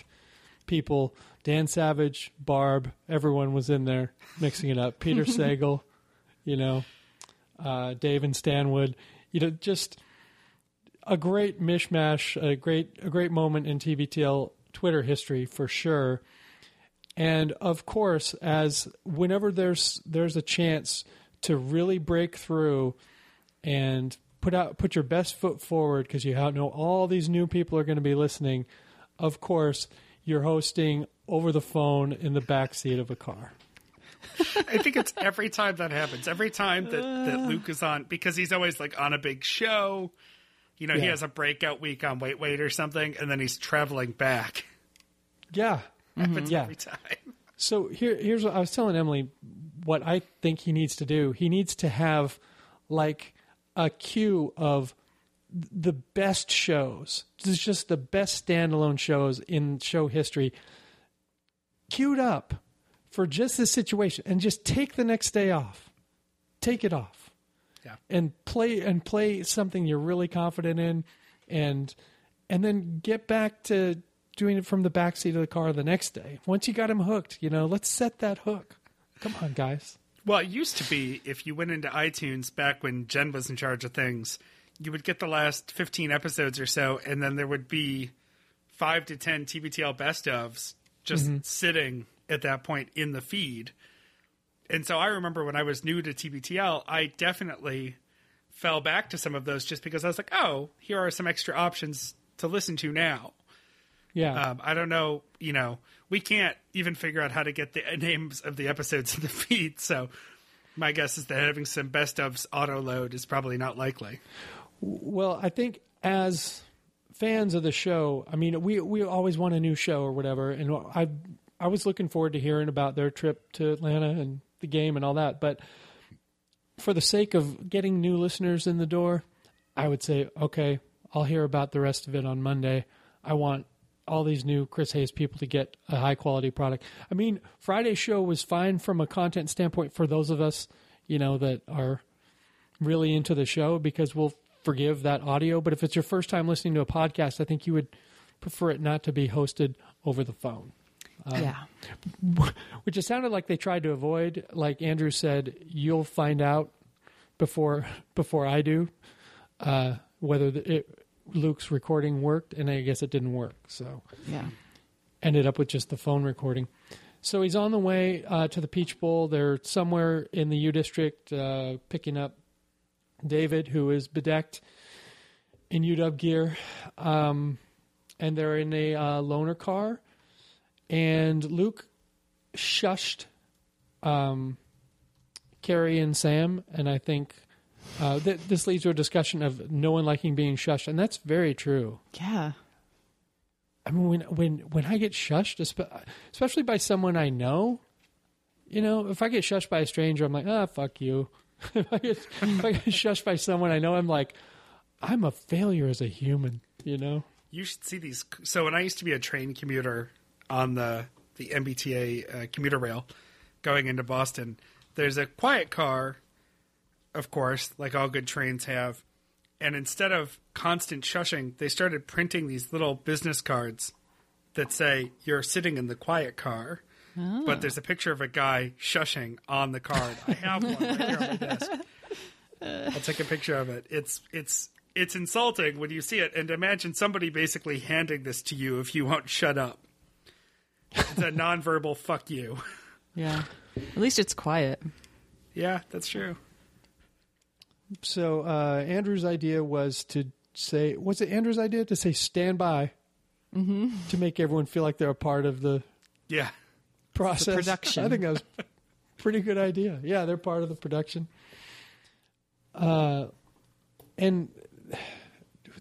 people. Dan Savage, Barb, everyone was in there mixing it up. Peter Sagal, Dave and Stanwood, just a great mishmash, a great moment in TBTL Twitter history for sure. And of course, as whenever there's a chance to really break through and put your best foot forward, because you know all these new people are going to be listening, of course, you're hosting over the phone in the backseat of a car. I think it's every time that happens. Every time that Luke is on, because he's always like on a big show. He has a breakout week on Wait Wait or something, and then he's traveling back. Yeah. Happens every time. So here's what I was telling Emily, what I think he needs to do. He needs to have like a queue of the best shows. This is just the best standalone shows in show history queued up for just this situation, and just take the next day off. Take it off. Yeah. And play something you're really confident in, and then get back to doing it from the backseat of the car the next day. Once you got him hooked, let's set that hook. Come on, guys. Well, it used to be if you went into iTunes back when Jen was in charge of things, you would get the last 15 episodes or so, and then there would be 5 to 10 TBTL best ofs just sitting at that point in the feed. And so I remember when I was new to TBTL, I definitely fell back to some of those just because I was like, oh, here are some extra options to listen to now. Yeah. I don't know, we can't even figure out how to get the names of the episodes in the feed. So my guess is that having some best ofs auto load is probably not likely. Well, I think as fans of the show, I mean, we always want a new show or whatever. And I was looking forward to hearing about their trip to Atlanta and the game and all that. But for the sake of getting new listeners in the door, I would say, okay, I'll hear about the rest of it on Monday. I want all these new Chris Hayes people to get a high quality product. I mean, Friday's show was fine from a content standpoint for those of us, that are really into the show, because we'll forgive that audio. But if it's your first time listening to a podcast, I think you would prefer it not to be hosted over the phone. Which it sounded like they tried to avoid. Like Andrew said, you'll find out before I do, whether Luke's recording worked, and I guess it didn't work. So ended up with just the phone recording. So he's on the way to the Peach Bowl. They're somewhere in the U District picking up David, who is bedecked in UW gear. And they're in a loaner car. And Luke shushed Carrie and Sam, and I think this leads to a discussion of no one liking being shushed, and that's very true. Yeah. I mean, when I get shushed, especially by someone I know, if I get shushed by a stranger, I'm like, ah, fuck you. If I get shushed by someone I know, I'm like, I'm a failure as a human, You should see these. So when I used to be a train commuter on the MBTA commuter rail going into Boston, there's a quiet car, of course, like all good trains have. And instead of constant shushing, they started printing these little business cards that say, you're sitting in the quiet car. Oh. But there's a picture of a guy shushing on the card. I have one right here on my desk. I'll take a picture of it. It's it's insulting when you see it. And imagine somebody basically handing this to you if you won't shut up. It's a nonverbal fuck you. Yeah. At least it's quiet. Yeah, that's true. So Andrew's idea was to say, was it Andrew's idea to say stand by to make everyone feel like they're a part of the process? The production. I think that was a pretty good idea. Yeah, they're part of the production. And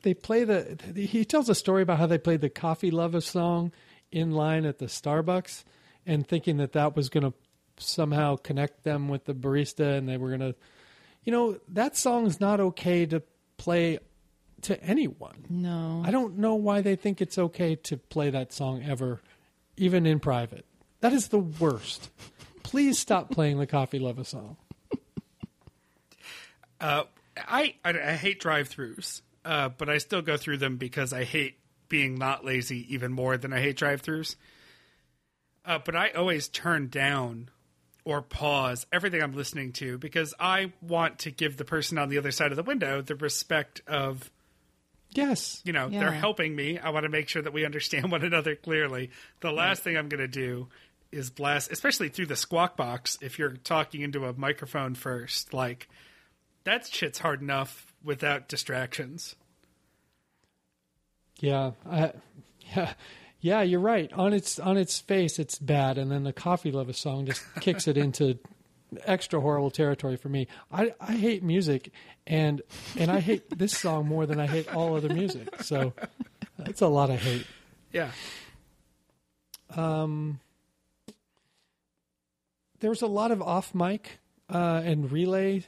they play he tells a story about how they played the Coffee Lover song in line at the Starbucks and thinking that that was going to somehow connect them with the barista and they were going to, you know, that song is not okay to play to anyone. No. I don't know why they think it's okay to play that song ever, even in private. That is the worst. Please stop playing the Coffee Lover song. I hate drive-thrus, but I still go through them because I hate being not lazy even more than I hate drive-thrus. But I always turn down or pause everything I'm listening to because I want to give the person on the other side of the window the respect of, you know, they're helping me. I want to make sure that we understand one another clearly. The last thing I'm going to do is blast, especially through the squawk box, if you're talking into a microphone first, like... That shit's hard enough without distractions. Yeah, yeah, you're right. On its face, it's bad, and then the Coffee Lover song just kicks it into extra horrible territory for me. I hate music, and I hate this song more than I hate all other music. So that's a lot of hate. Yeah. There's a lot of off mic and relay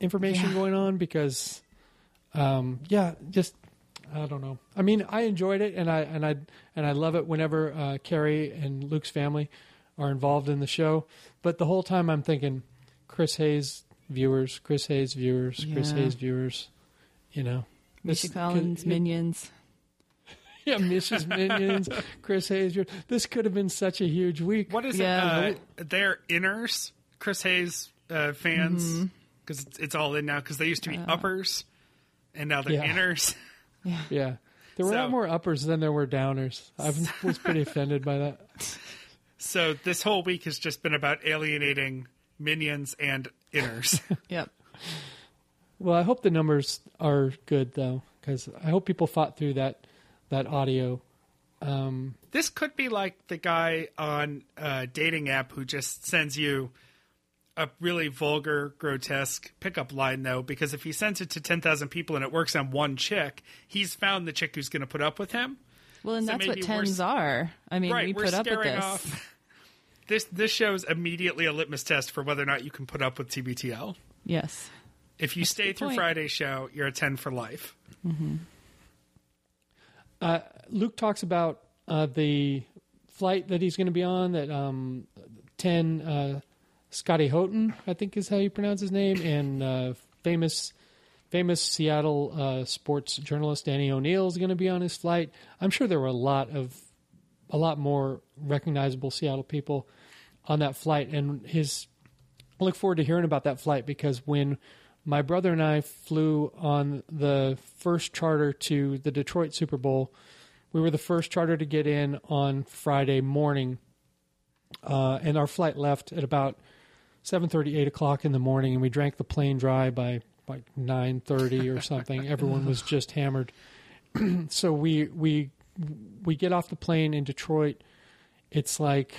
information going on because just I don't know. I mean, I enjoyed it and I love it whenever Carrie and Luke's family are involved in the show, but the whole time I'm thinking Chris Hayes viewers Chris Hayes viewers, you know, Misha Collins Minions. Yeah, Mrs. Minions, Chris Hayes viewers. This could have been such a huge week. What is it? Their inners, Chris Hayes fans. Mm-hmm. Because it's all in now. Because they used to be uppers, and now they're inners. Yeah, there were a lot more uppers than there were downers. I was pretty offended by that. So this whole week has just been about alienating minions and inners. Yep. Well, I hope the numbers are good though, because I hope people fought through that audio. This could be like the guy on a dating app who just sends you a really vulgar, grotesque pickup line, though, because if he sends it to 10,000 people and it works on one chick, he's found the chick who's going to put up with him. Well, and so that's what tens are. I mean, right, we're put up with this. This show's immediately a litmus test for whether or not you can put up with TBTL. Yes. If you stay through Friday's show, you're a 10 for life. Mm-hmm. Luke talks about the flight that he's going to be on, that 10... Scotty Houghton, I think is how you pronounce his name, and famous Seattle sports journalist Danny O'Neill is going to be on his flight. I'm sure there were a lot more recognizable Seattle people on that flight, and I look forward to hearing about that flight because when my brother and I flew on the first charter to the Detroit Super Bowl, we were the first charter to get in on Friday morning, and our flight left at about 7:30, 8 o'clock in the morning, and we drank the plane dry by like 9:30 or something. Everyone was just hammered. So we get off the plane in Detroit. It's like,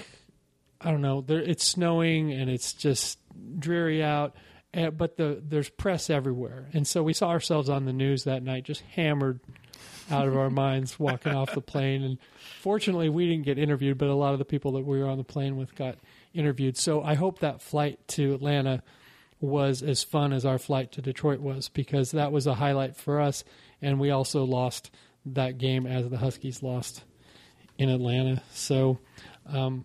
I don't know, it's snowing and it's just dreary out, but there's press everywhere. And so we saw ourselves on the news that night, just hammered out of our minds walking off the plane. And fortunately, we didn't get interviewed, but a lot of the people that we were on the plane with got interviewed. So I hope that flight to Atlanta was as fun as our flight to Detroit was, because that was a highlight for us. And we also lost that game as the Huskies lost in Atlanta. So I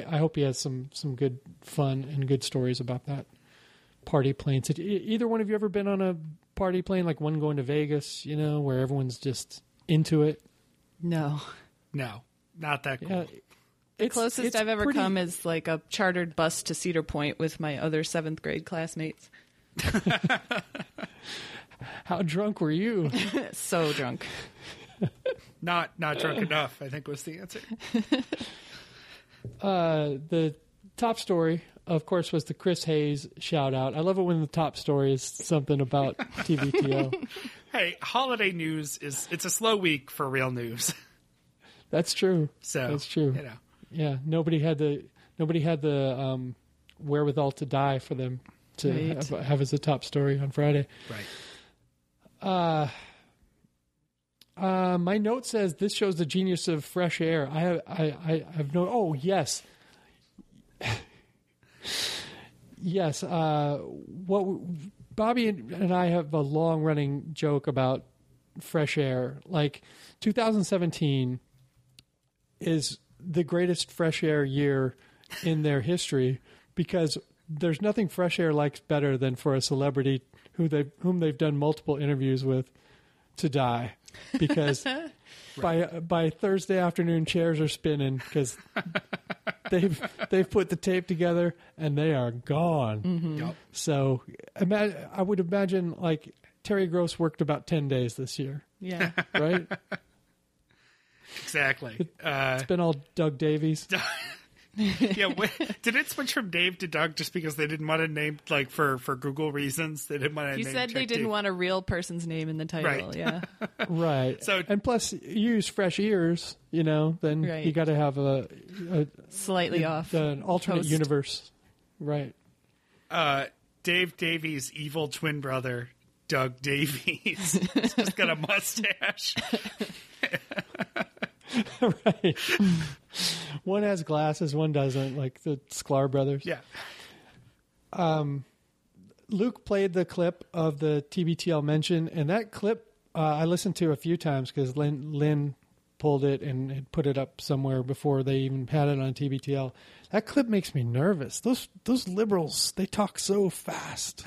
hope he has some good fun and good stories about that party plane. Did either one of you ever been on a party plane, like one going to Vegas, you know, where everyone's just into it? No, not that cool. Yeah. The closest I've ever come is like a chartered bus to Cedar Point with my other 7th grade classmates. How drunk were you? So drunk. Not drunk enough, I think was the answer. The top story, of course, was the Chris Hayes shout out. I love it when the top story is something about TVTO. Hey, holiday news it's a slow week for real news. That's true. So that's true. You know. Yeah, nobody had the wherewithal to die for them to have as a top story on Friday. Right. My note says this shows the genius of fresh air. Yes. What Bobby and I have a long running joke about fresh air. Like 2017 is the greatest fresh air year in their history because there's nothing fresh air likes better than for a celebrity whom they've done multiple interviews with to die. Because by Thursday afternoon, chairs are spinning because they've put the tape together and they are gone. Mm-hmm. Yep. So I would imagine like Terry Gross worked about 10 days this year. Yeah. Right? Exactly. It's been all Doug Davies. Yeah, did it switch from Dave to Doug just because they didn't want to name, like, for Google reasons? They didn't want to. You said they didn't want a real person's name in the title, right? Yeah, right. So, and plus, you use fresh ears, you know. Then you got to have a slightly off an alternate host. Universe, right? Dave Davies' evil twin brother, Doug Davies, has just got a mustache. Right. One has glasses, one doesn't, like the Sklar brothers. Yeah. Luke played the clip of the TBTL mention, and that clip I listened to a few times because Lynn pulled it and had put it up somewhere before they even had it on TBTL. That clip makes me nervous. Those liberals, they talk so fast.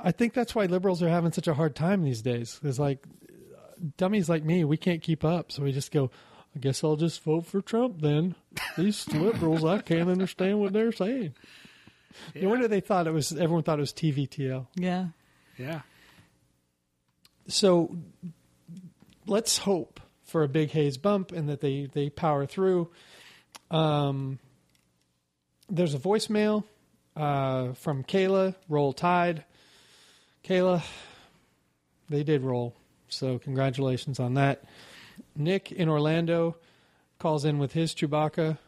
I think that's why liberals are having such a hard time these days. It's like dummies like me, we can't keep up, so we just go, I guess I'll just vote for Trump then. These liberals, I can't understand what they're saying. Yeah. No wonder everyone thought it was TVTL. Yeah. Yeah. So let's hope for a big Hayes bump and that they power through. There's a voicemail from Kayla, Roll Tide. Kayla, they did roll. So congratulations on that. Nick in Orlando calls in with his Chewbacca,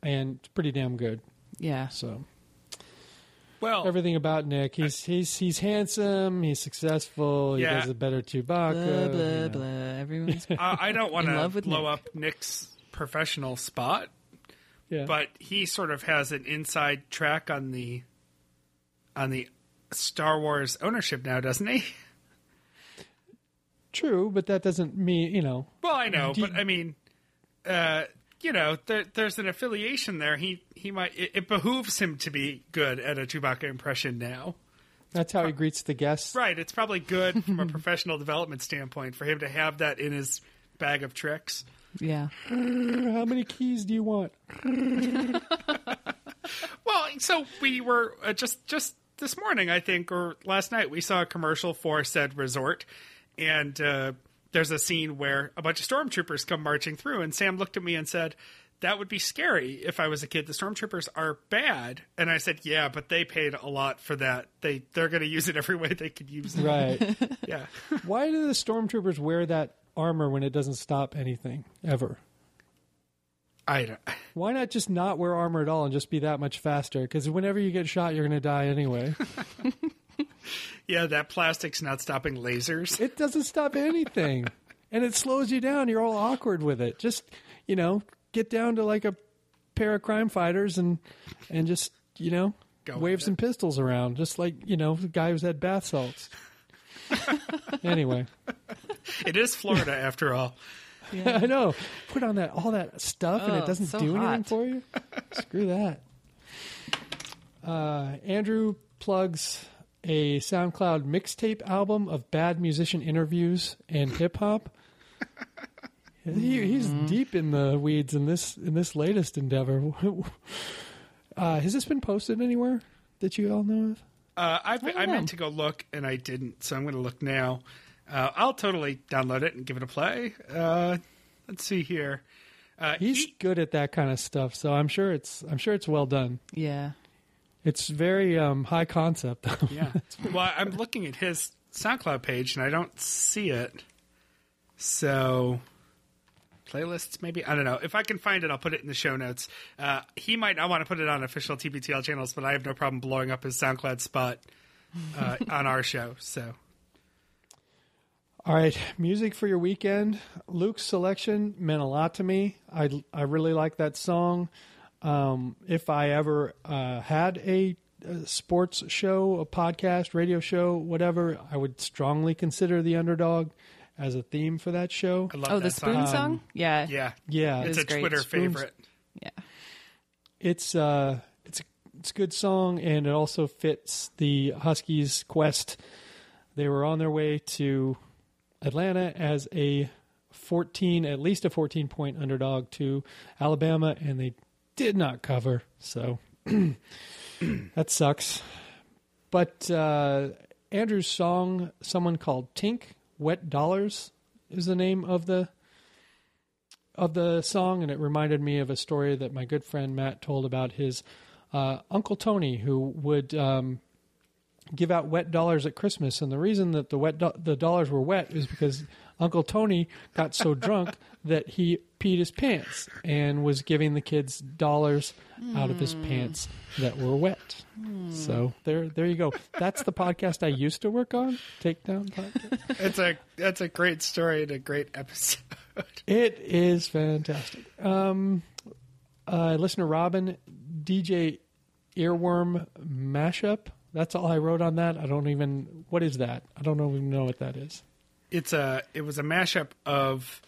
and it's pretty damn good. Yeah. So, well, everything about Nick, he's handsome, he's successful, he does a better Chewbacca. Blah blah blah. Everyone's I don't want to blow up Nick's professional spot. Yeah. But he sort of has an inside track on the Star Wars ownership now, doesn't he? True, but that doesn't mean, you know. Well, I know, but I mean, you know, there's an affiliation there. He might. It behooves him to be good at a Chewbacca impression now. That's how he greets the guests, right? It's probably good from a professional development standpoint for him to have that in his bag of tricks. Yeah. How many keys do you want? Well, so we were just this morning, I think, or last night, we saw a commercial for said resort. And there's a scene where a bunch of stormtroopers come marching through, and Sam looked at me and said, that would be scary if I was a kid. The stormtroopers are bad. And I said, yeah, but they paid a lot for that. They're going to use it every way they could use it. Right. Yeah. Why do the stormtroopers wear that armor when it doesn't stop anything ever? Why not just not wear armor at all and just be that much faster? Because whenever you get shot, you're going to die anyway. Yeah, that plastic's not stopping lasers. It doesn't stop anything. And it slows you down. You're all awkward with it. Just, you know, get down to like a pair of crime fighters and just, you know, go wave some pistols around. Just like, you know, the guy who's had bath salts. Anyway. It is Florida after all. Yeah. I know. Put on all that stuff and it doesn't do anything for you. Screw that. Andrew plugs a SoundCloud mixtape album of bad musician interviews and hip hop. He's deep in the weeds in this latest endeavor. Has this been posted anywhere that you all know of? I meant to go look, and I didn't, so I'm going to look now. I'll totally download it and give it a play. Let's see here. He's good at that kind of stuff, so I'm sure it's well done. Yeah, it's very high concept. Yeah. Well, I'm looking at his SoundCloud page and I don't see it. So playlists, maybe, I don't know. If I can find it, I'll put it in the show notes. He might not want to put it on official TBTL channels, but I have no problem blowing up his SoundCloud spot on our show. So. All right, music for your weekend. Luke's selection meant a lot to me. I really like that song. If I ever had a sports show, a podcast, radio show, whatever, I would strongly consider The Underdog as a theme for that show. I love that the Spoon song? Yeah. It's a great Twitter favorite. Yeah. It's a good song, and it also fits the Huskies' quest. They were on their way to Atlanta as at least a 14-point underdog to Alabama, and they did not cover. So that sucks. But Andrew's song, someone called Tink, Wet Dollars is the name of the song, and it reminded me of a story that my good friend Matt told about his Uncle Tony, who would give out wet dollars at Christmas. And the reason that the dollars were wet is because Uncle Tony got so drunk that he peed his pants and was giving the kids dollars out of his pants that were wet. So there you go. That's the podcast I used to work on, Takedown Podcast. That's a great story and a great episode. It is fantastic. Listener Robin, DJ Earworm Mashup. That's all I wrote on that. What is that? I don't even know what that is. It was a mashup of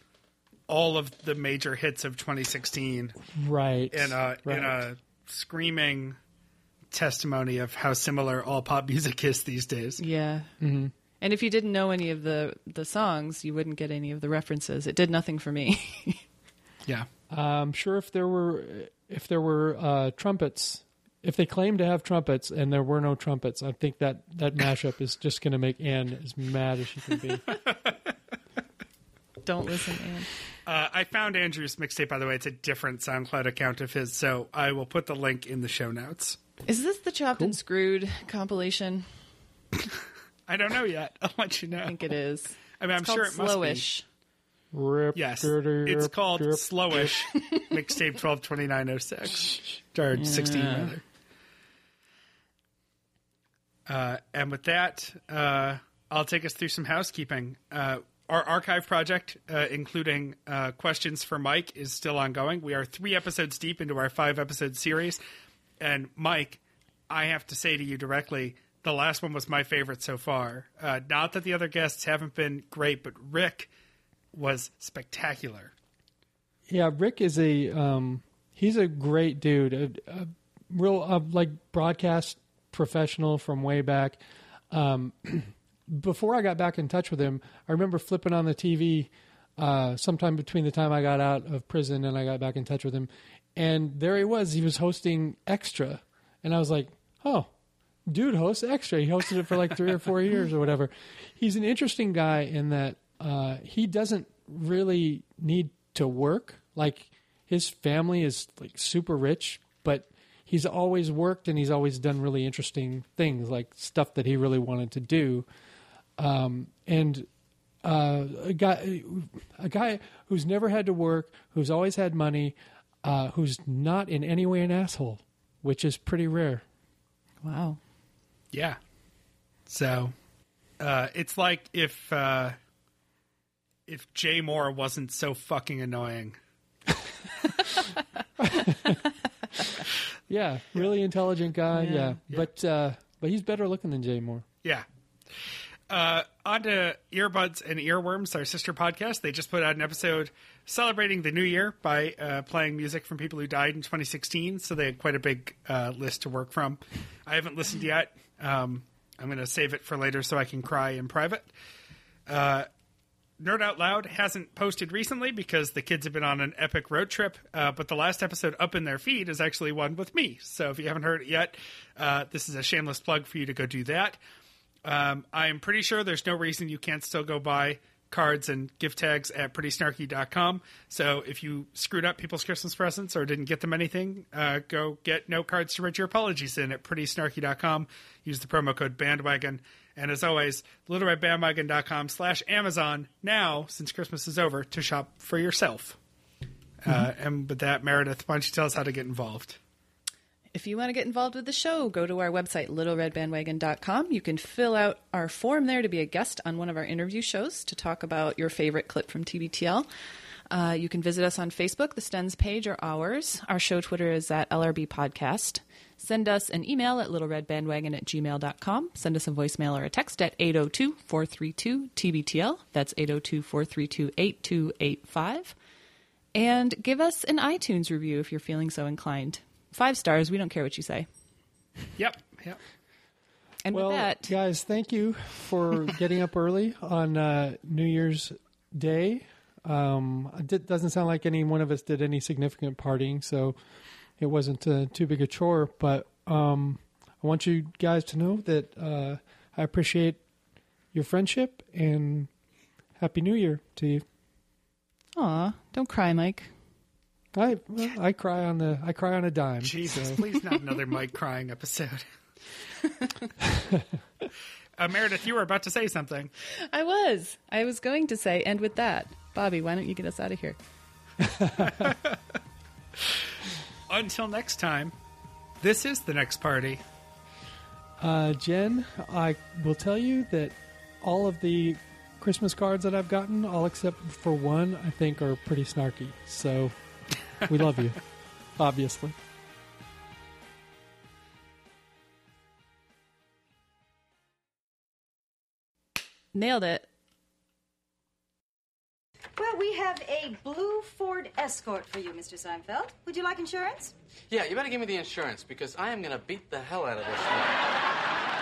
all of the major hits of 2016. Right. In a screaming testimony of how similar all pop music is these days. Yeah. Mm-hmm. And if you didn't know any of the songs, you wouldn't get any of the references. It did nothing for me. Yeah. I'm sure if there were trumpets. If they claim to have trumpets and there were no trumpets, I think that mashup is just going to make Anne as mad as she can be. Don't listen, Anne. I found Andrew's mixtape, by the way. It's a different SoundCloud account of his, so I will put the link in the show notes. Is this the Chopped and Screwed compilation? I don't know yet. I'll let you know. I think it is. I mean, I'm sure it must Slowish. Be. Rip, yes, dirty, it's called drip, Slowish. Mixtape 122906. Or 16, rather. And with that, I'll take us through some housekeeping. Our archive project, including questions for Mike, is still ongoing. We are 3 episodes deep into our 5-episode series. And Mike, I have to say to you directly, the last one was my favorite so far. Not that the other guests haven't been great, but Rick was spectacular. Yeah, Rick is he's a great dude, a real broadcast professional from way back. Before I got back in touch with him, I remember flipping on the TV sometime between the time I got out of prison and I got back in touch with him, and there he was hosting Extra, and I was like, oh, dude hosts Extra. He hosted it for like 3 or 4 years or whatever. He's an interesting guy in that he doesn't really need to work. Like, his family is like super rich, but he's always worked and he's always done really interesting things, like stuff that he really wanted to do. A guy who's never had to work, who's always had money, who's not in any way an asshole, which is pretty rare. Wow. Yeah. So, it's like if Jay Moore wasn't so fucking annoying. Yeah, really intelligent guy. Yeah. But he's better looking than Jay Moore. Yeah. On to Earbuds and Earworms, our sister podcast. They just put out an episode celebrating the new year by playing music from people who died in 2016. So they had quite a big list to work from. I haven't listened yet. I'm going to save it for later so I can cry in private. Nerd Out Loud hasn't posted recently because the kids have been on an epic road trip, but the last episode up in their feed is actually one with me. So if you haven't heard it yet, this is a shameless plug for you to go do that. I'm pretty sure there's no reason you can't still go buy cards and gift tags at prettysnarky.com. So if you screwed up people's Christmas presents or didn't get them anything, go get no cards to write your apologies in at prettysnarky.com. Use the promo code bandwagon. And as always, littleredbandwagon.com/Amazon now, since Christmas is over, to shop for yourself. Mm-hmm. And with that, Meredith, why don't you tell us how to get involved? If you want to get involved with the show, go to our website, littleredbandwagon.com. You can fill out our form there to be a guest on one of our interview shows to talk about your favorite clip from TBTL. You can visit us on Facebook, the Stens page, or ours. Our show Twitter is at LRB Podcast. Send us an email at littleredbandwagon@gmail.com. Send us a voicemail or a text at 802-432-TBTL. That's 802-432-8285. And give us an iTunes review if you're feeling so inclined. 5 stars. We don't care what you say. Yep. And well, with that, guys, thank you for getting up early on New Year's Day. It doesn't sound like any one of us did any significant partying, so it wasn't too big a chore, but I want you guys to know that I appreciate your friendship, and Happy New Year to you. Aw, don't cry, Mike. I cry on a dime. Jesus, so. Please not another Mike crying episode. Meredith, you were about to say something. I was going to say, and with that, Bobby, why don't you get us out of here? Until next time, this is The Next Party. Jen, I will tell you that all of the Christmas cards that I've gotten, all except for one, I think are pretty snarky. So we love you, obviously. Nailed it. Well, we have a blue Ford Escort for you, Mr. Seinfeld. Would you like insurance? Yeah, you better give me the insurance, because I am going to beat the hell out of this thing.